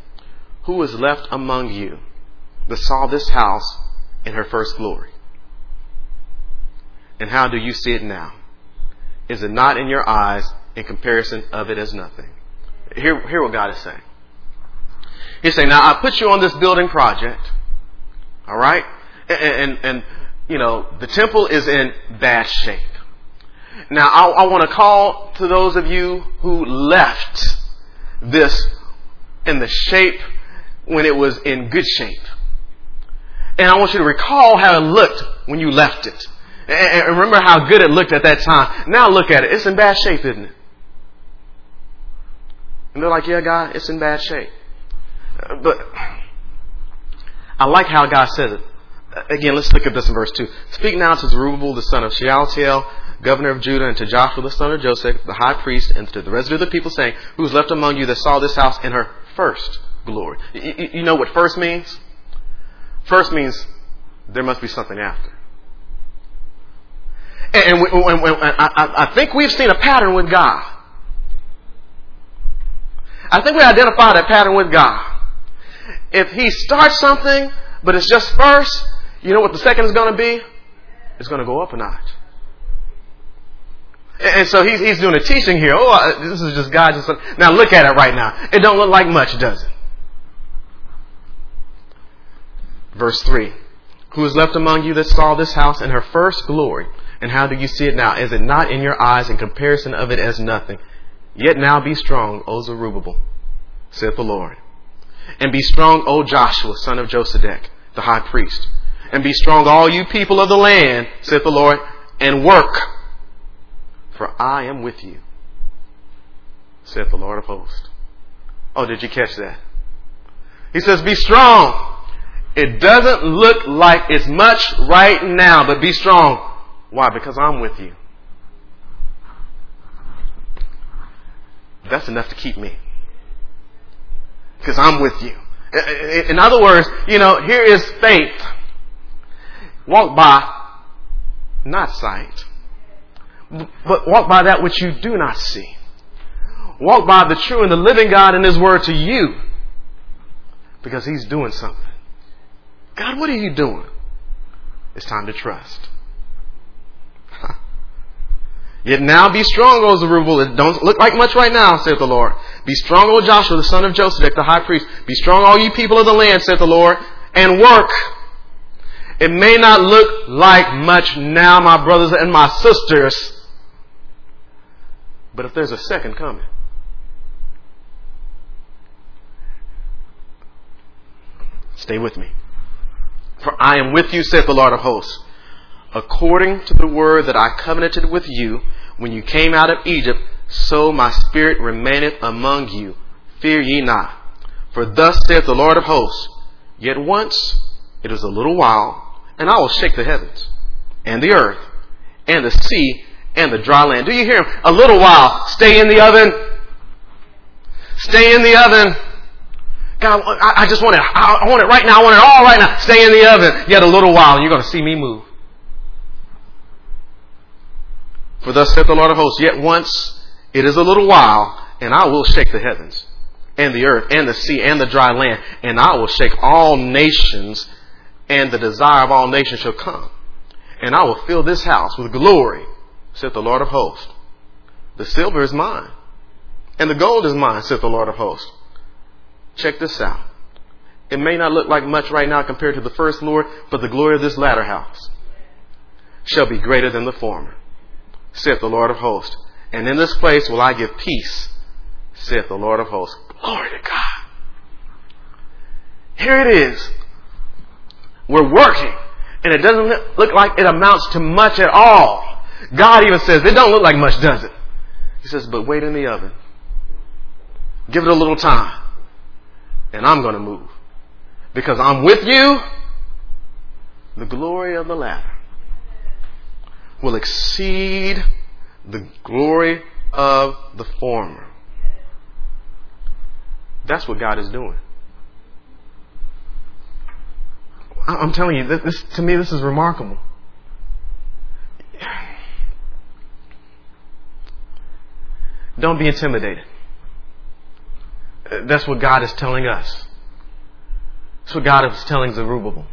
Who is left among you that saw this house in her first glory? And how do you see it now? Is it not in your eyes in comparison of it as nothing?" Hear, hear what God is saying. He's saying, now I put you on this building project, all right? And, and, and you know, the temple is in bad shape. Now, I, I want to call to those of you who left this in the shape when it was in good shape. And I want you to recall how it looked when you left it. And, and remember how good it looked at that time. Now look at it. It's in bad shape, isn't it? And they're like, yeah, God, it's in bad shape. But I like how God says it. Again, let's look at this in verse two. "Speak now to Zerubbabel, the son of Shealtiel, governor of Judah, and to Joshua, the son of Joseph, the high priest, and to the residue of the people, saying, Who is left among you that saw this house in her first glory?" You, you know what first means? First means there must be something after. And, and, we, and, and I, I think we've seen a pattern with God. I think we identify that pattern with God. If he starts something, but it's just first, you know what the second is going to be? It's going to go up a notch. And so he's, he's doing a teaching here. Oh, this is just God. Just now look at it right now. It don't look like much, does it? Verse three. Who is left among you that saw this house in her first glory? And how do you see it now? Is it not in your eyes in comparison of it as nothing? Yet now be strong, O Zerubbabel, saith the Lord. And be strong, O Joshua, son of Josedek, the high priest. And be strong, all you people of the land, saith the Lord, and work. For I am with you, saith the Lord of hosts. Oh, did you catch that? He says, be strong. It doesn't look like it's much right now, but be strong. Why? Because I'm with you. That's enough to keep me. Because I'm with you. In other words, you know, here is faith. Walk by, not sight. But walk by that which you do not see. Walk by the true and the living God and His Word to you. Because He's doing something. God, what are you doing? It's time to trust. Yet now be strong, O Zerubbabel. It don't look like much right now, saith the Lord. Be strong, O Joshua, the son of Josedek, the high priest. Be strong, all you people of the land, saith the Lord, and work. It may not look like much now, my brothers and my sisters. But if there's a second coming, stay with me. For I am with you, saith the Lord of hosts. According to the word that I covenanted with you when you came out of Egypt, so my spirit remaineth among you. Fear ye not. For thus saith the Lord of hosts, yet once, it is a little while, and I will shake the heavens, and the earth, and the sea, and the dry land. Do you hear him? A little while. Stay in the oven. Stay in the oven. God, I, I just want it. I, I want it right now. I want it all right now. Stay in the oven. Yet a little while, and you're going to see me move. For thus saith the Lord of hosts, yet once, it is a little while, and I will shake the heavens, and the earth, and the sea, and the dry land, and I will shake all nations, and the desire of all nations shall come. And I will fill this house with glory, saith the Lord of hosts. The silver is mine, and the gold is mine, saith the Lord of hosts. Check this out. It may not look like much right now compared to the first Lord, but the glory of this latter house shall be greater than the former, saith the Lord of hosts. And in this place will I give peace, saith the Lord of hosts. Glory to God. Here it is. We're working, and it doesn't look like it amounts to much at all. God even says, it don't look like much, does it? He says, but wait in the oven. Give it a little time, and I'm going to move. Because I'm with you, the glory of the latter will exceed the glory of the former. That's what God is doing. I'm telling you, this, this to me, this is remarkable. Don't be intimidated. That's what God is telling us. That's what God is telling Zerubbabel.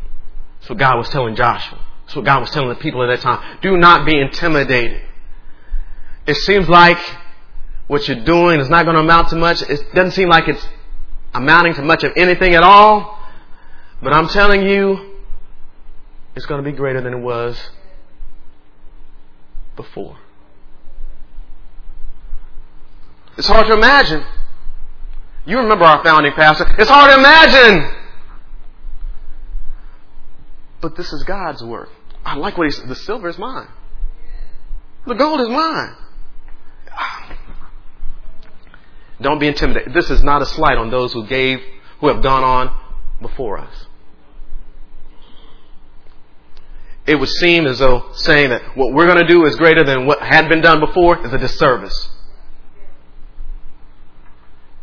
That's what God was telling Joshua. That's what God was telling the people at that time. Do not be intimidated. It seems like what you're doing is not going to amount to much. It doesn't seem like it's amounting to much of anything at all. But I'm telling you, it's going to be greater than it was before. It's hard to imagine. You remember our founding pastor. It's hard to imagine. But this is God's work. I like what he said. The silver is mine. The gold is mine. Don't be intimidated. This is not a slight on those who gave, who have gone on before us. It would seem as though saying that what we're going to do is greater than what had been done before is a disservice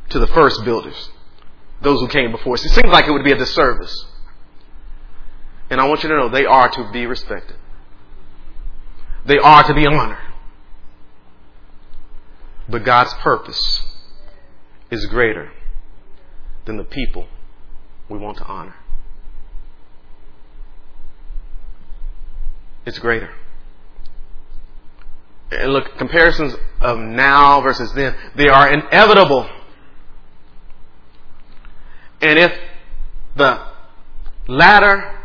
to the first builders, those who came before us. It seems like it would be a disservice. And I want you to know they are to be respected. They are to be honored. But God's purpose is greater than the people we want to honor. It's greater. and look, comparisons of now versus then, they are inevitable. And if the latter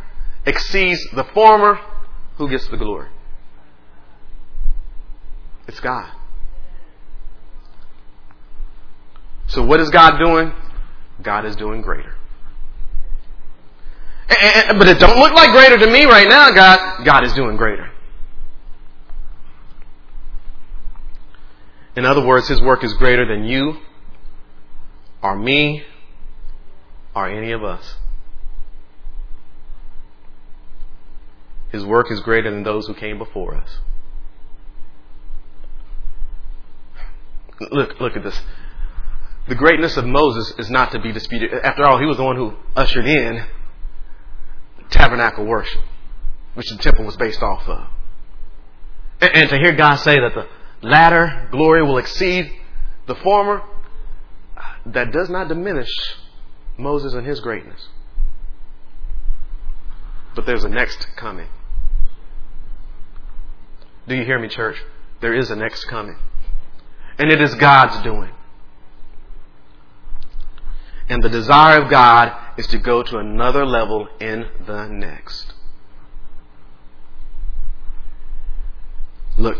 exceeds the former, who gets the glory? It's God. So what is God doing? God is doing greater. And, and, but it don't look like greater to me right now, God. God is doing greater. In other words, His work is greater than you, or me, or any of us. His work is greater than those who came before us. Look, look at this. The greatness of Moses is not to be disputed. After all, he was the one who ushered in tabernacle worship, which the temple was based off of. And, and to hear God say that the latter glory will exceed the former, that does not diminish Moses and his greatness. But there's a next coming. Do you hear me, church? There is a next coming. And it is God's doing. And the desire of God is to go to another level in the next. Look,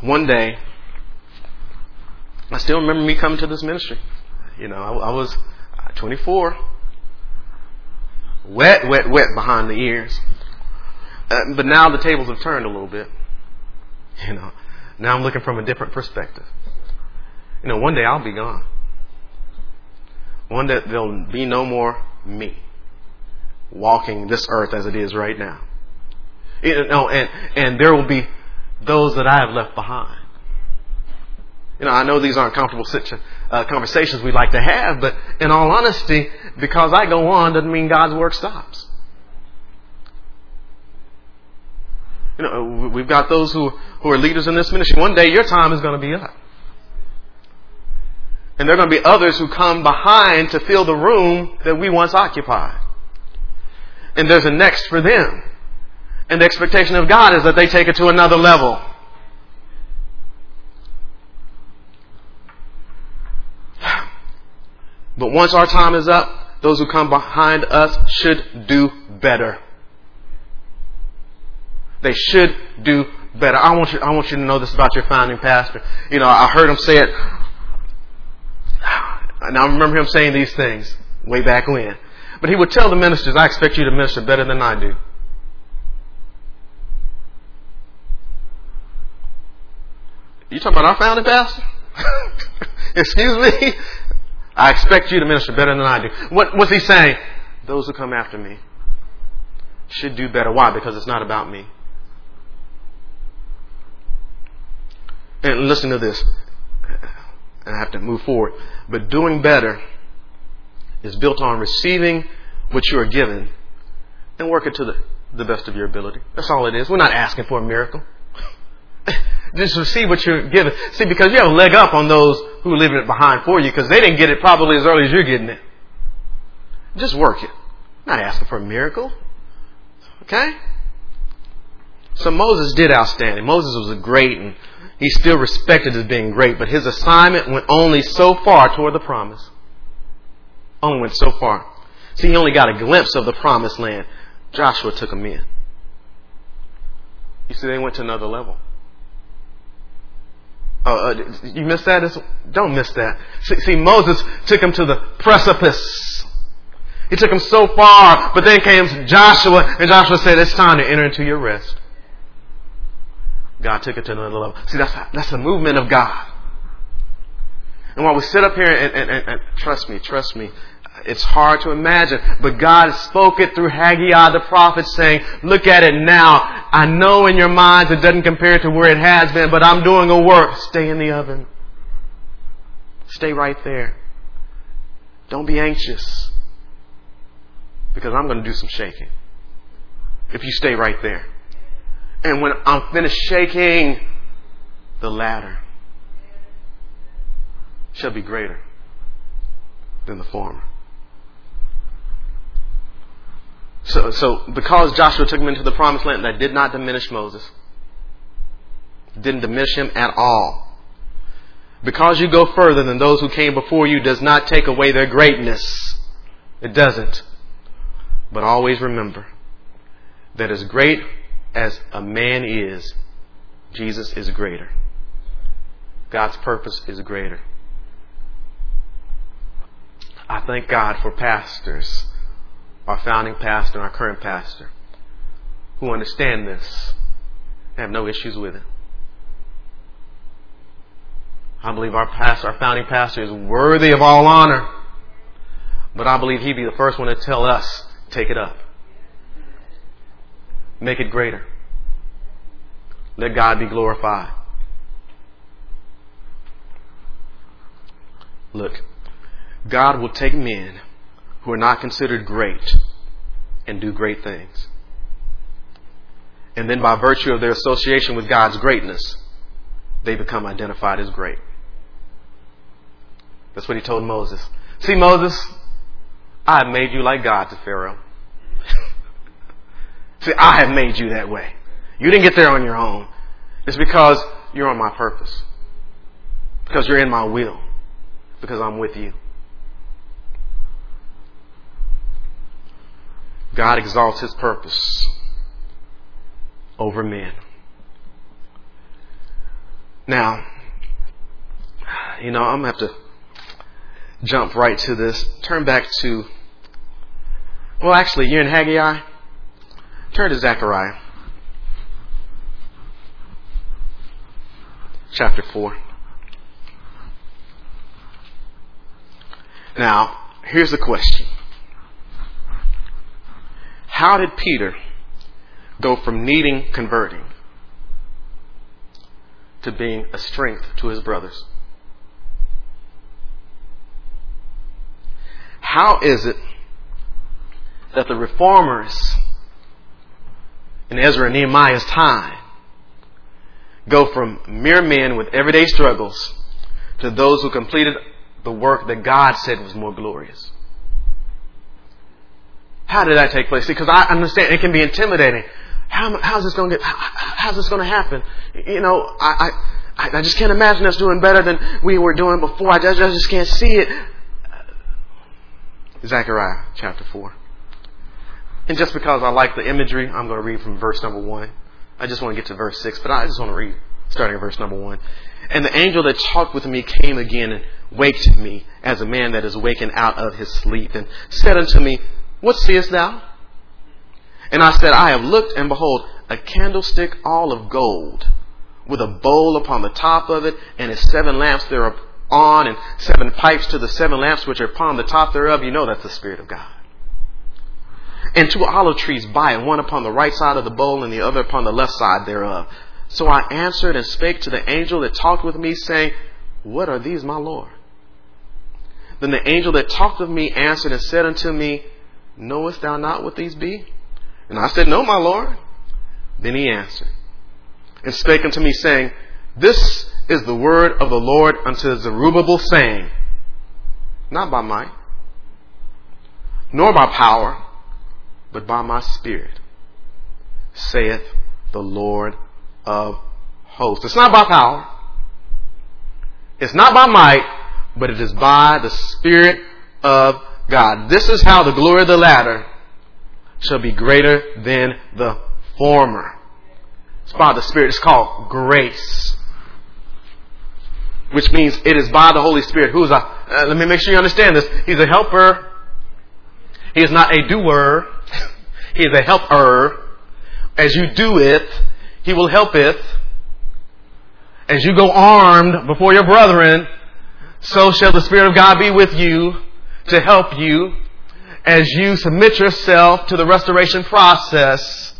one day, I still remember me coming to this ministry. You know, I, I was twenty-four. Wet, wet, wet behind the ears. Uh, but now the tables have turned a little bit. You know, now I'm looking from a different perspective. You know, one day I'll be gone. One day there'll be no more me walking this earth as it is right now. You know, and, and there will be those that I have left behind. You know, I know these aren't comfortable uh, conversations we like to have, but in all honesty, because I go on doesn't mean God's work stops. You know, we've got those who, who are leaders in this ministry. One day your time is going to be up. And there are going to be others who come behind to fill the room that we once occupied. And there's a next for them. And the expectation of God is that they take it to another level. But once our time is up, those who come behind us should do better. They should do better. I want you, I want you to know this about your founding pastor. You know, I heard him say it. And I remember him saying these things way back when. But he would tell the ministers, I expect you to minister better than I do. You talking about our founding pastor? Excuse me? I expect you to minister better than I do. What, what's he saying? Those who come after me should do better. Why? Because it's not about me. And listen to this. I have to move forward. But doing better is built on receiving what you are given and work it to the, the best of your ability. That's all it is. We're not asking for a miracle. Just receive what you're given. See, because you have a leg up on those who are leaving it behind for you because they didn't get it probably as early as you're getting it. Just work it. Not asking for a miracle. Okay? So Moses did outstanding. Moses was a great, and he's still respected as being great, but his assignment went only so far toward the promise. Only went so far. See, he only got a glimpse of the promised land. Joshua took him in. You see, they went to another level. Uh, you missed that? It's, don't miss that. See, see, Moses took him to the precipice. He took him so far, but then came Joshua, and Joshua said, it's time to enter into your rest. God took it to another level. See, that's that's the movement of God. And while we sit up here, and, and, and, and trust me, trust me, it's hard to imagine, but God spoke it through Haggai the prophet saying, look at it now. I know in your minds it doesn't compare to where it has been, but I'm doing a work. Stay in the oven. Stay right there. Don't be anxious, because I'm going to do some shaking if you stay right there. And when I'm finished shaking, the latter shall be greater than the former. So, so because Joshua took him into the promised land, that did not diminish Moses. didn't diminish him at all. Because you go further than those who came before you does not take away their greatness. It doesn't. But always remember that as great as a man is, Jesus is greater. God's purpose is greater. I thank God for pastors, our founding pastor and our current pastor, who understand this and have no issues with it. I believe our pastor, our founding pastor, is worthy of all honor. But I believe he'd be the first one to tell us, take it up. Make it greater. Let God be glorified. Look, God will take men who are not considered great and do great things. And then by virtue of their association with God's greatness, they become identified as great. That's what he told Moses. See, Moses, I have made you like God to Pharaoh. See, I have made you that way. You didn't get there on your own. It's because you're on my purpose. Because you're in my will. Because I'm with you. God exalts his purpose over men. Now, you know, I'm going to have to jump right to this. Turn back to, well, actually, you're in Haggai. Turn to Zechariah. Chapter four. Now, here's the question. How did Peter go from needing converting to being a strength to his brothers? How is it that the reformers in Ezra and Nehemiah's time go from mere men with everyday struggles to those who completed the work that God said was more glorious? How did that take place? Because I understand it can be intimidating. How, how's this going to get? How, how's this going to happen? You know, I, I I just can't imagine us doing better than we were doing before. I just, I just can't see it. Zechariah chapter four. And just because I like the imagery, I'm going to read from verse number one. I just want to get to verse six, but I just want to read starting at verse number one. And the angel that talked with me came again and waked me as a man that is wakened out of his sleep, and said unto me, What seest thou? And I said, I have looked, and behold, a candlestick all of gold, with a bowl upon the top of it, and its seven lamps thereupon, and seven pipes to the seven lamps which are upon the top thereof. You know that's the Spirit of God. And two olive trees by it, one upon the right side of the bowl, and the other upon the left side thereof. So I answered and spake to the angel that talked with me, saying, What are these, my Lord? Then the angel that talked with me answered and said unto me, Knowest thou not what these be? And I said, No, my Lord. Then he answered and spake unto me, saying, This is the word of the Lord unto Zerubbabel, saying, Not by might, nor by power, but by my Spirit, saith the Lord of hosts. It's not by power. It's not by might, but it is by the Spirit of God. This is how the glory of the latter shall be greater than the former. It's by the Spirit. It's called grace, which means it is by the Holy Spirit. Who is a? Uh, let me make sure you understand this. He's a helper. He is not a doer. He is a helper. As you do it, He will help it. As you go armed before your brethren, so shall the Spirit of God be with you to help you as you submit yourself to the restoration process.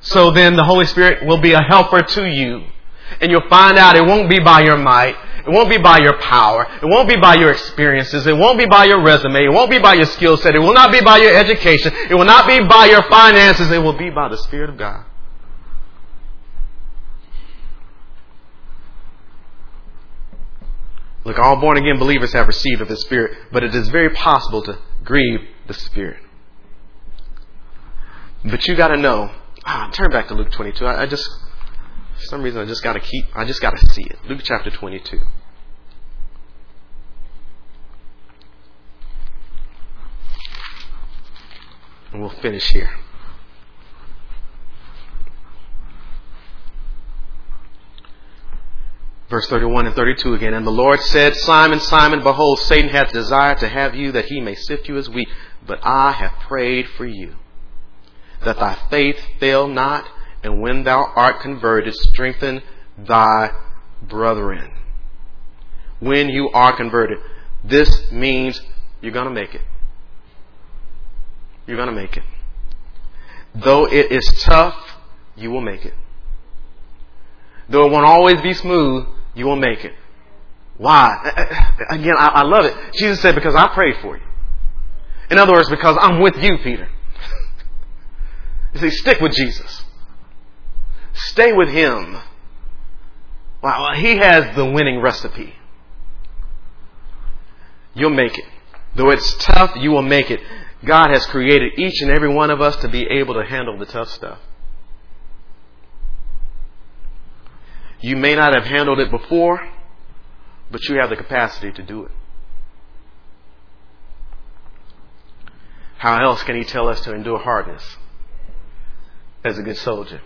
So then the Holy Spirit will be a helper to you. And you'll find out it won't be by your might. It won't be by your power. It won't be by your experiences. It won't be by your resume. It won't be by your skill set. It will not be by your education. It will not be by your finances. It will be by the Spirit of God. Look, all born-again believers have received of the Spirit, but it is very possible to grieve the Spirit. But you got to know. Ah, turn back to Luke twenty-two. I, I just For some reason, I just got to keep, I just got to see it. Luke chapter twenty-two. And we'll finish here. Verse thirty-one and thirty-two again. And the Lord said, Simon, Simon, behold, Satan hath desired to have you, that he may sift you as wheat. But I have prayed for you, that thy faith fail not, and when thou art converted, strengthen thy brethren. When you are converted, this means you're going to make it. You're going to make it. Though it is tough, you will make it. Though it won't always be smooth, you will make it. Why? Again, I love it. Jesus said, because I prayed for you. In other words, because I'm with you, Peter. You see, stick with Jesus. Stay with Him. Wow, He has the winning recipe. You'll make it. Though it's tough, you will make it. God has created each and every one of us to be able to handle the tough stuff. You may not have handled it before, but you have the capacity to do it. How else can He tell us to endure hardness as a good soldier?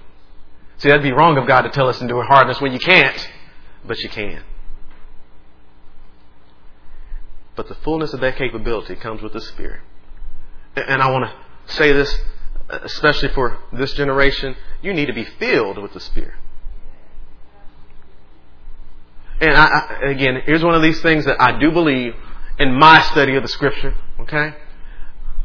See, that'd be wrong of God to tell us to endure hardness when you can't, but you can. But the fullness of that capability comes with the Spirit. And I want to say this, especially for this generation, you need to be filled with the Spirit. And I, I, again, here's one of these things that I do believe in my study of the Scripture, okay?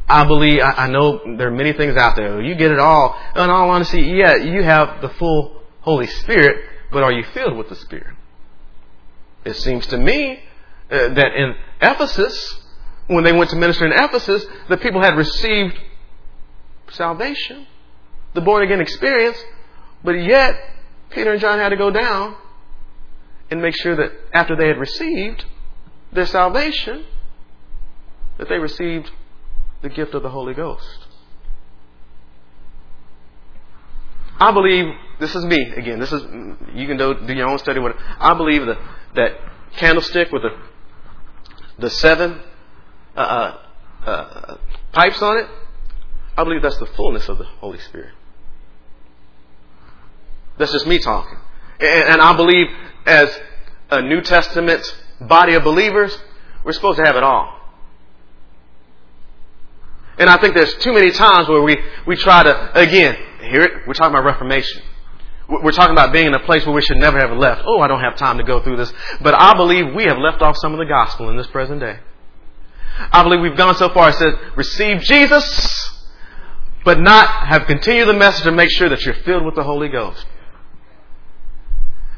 I believe, I, I know there are many things out there. You get it all. In all honesty, yeah, you have the full Holy Spirit, but are you filled with the Spirit? It seems to me uh, that in Ephesus, when they went to minister in Ephesus, the people had received salvation, the born-again experience, but yet Peter and John had to go down and make sure that after they had received their salvation, that they received the gift of the Holy Ghost. I believe, this is me again, this is, you can do, do your own study with it. I believe that that candlestick with the the seven uh, uh, uh, pipes on it, I believe that's the fullness of the Holy Spirit. That's just me talking. And, and I believe as a New Testament body of believers, we're supposed to have it all. And I think there's too many times where we, we try to, again, here we're talking about reformation. We're talking about being in a place where we should never have left. Oh, I don't have time to go through this. But I believe we have left off some of the gospel in this present day. I believe we've gone so far as to receive Jesus, but not have continued the message to make sure that you're filled with the Holy Ghost.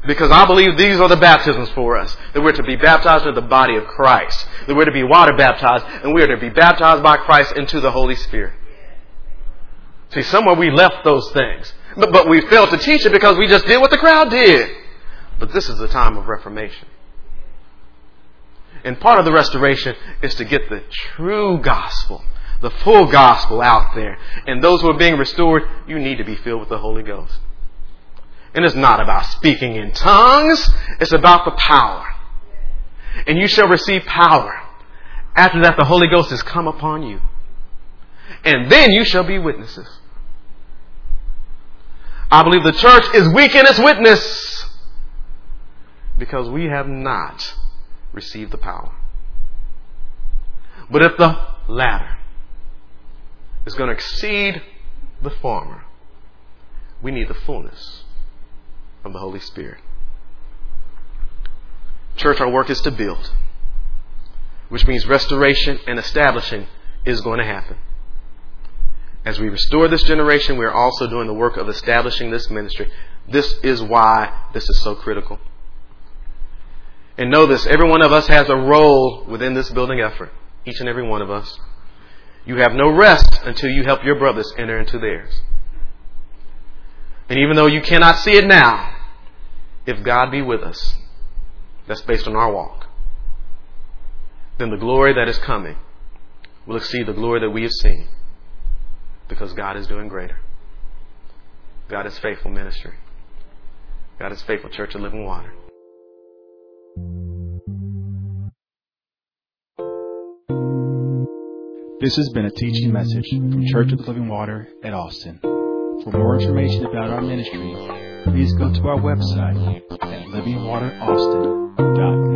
Because I believe these are the baptisms for us. That we're to be baptized into the body of Christ. That we're to be water baptized. And we're to be baptized by Christ into the Holy Spirit. See, somewhere we left those things. But, but we failed to teach it because we just did what the crowd did. But this is the time of reformation. And part of the restoration is to get the true gospel, the full gospel out there. And those who are being restored, you need to be filled with the Holy Ghost. And it's not about speaking in tongues. It's about the power. And you shall receive power. After that, the Holy Ghost has come upon you. And then you shall be witnesses. I believe the church is weak in its witness because we have not received the power. But if the latter is going to exceed the former, we need the fullness of the Holy Spirit. Church, our work is to build, which means restoration and establishing is going to happen. As we restore this generation, we are also doing the work of establishing this ministry. This is why this is so critical. And know this, every one of us has a role within this building effort. Each and every one of us. You have no rest until you help your brothers enter into theirs. And even though you cannot see it now, if God be with us, that's based on our walk, then the glory that is coming will exceed the glory that we have seen, because God is doing greater. God is faithful ministry. God is faithful, Church of Living Water. This has been a teaching message from Church of the Living Water at Austin. For more information about our ministry, please go to our website at living water austin dot org.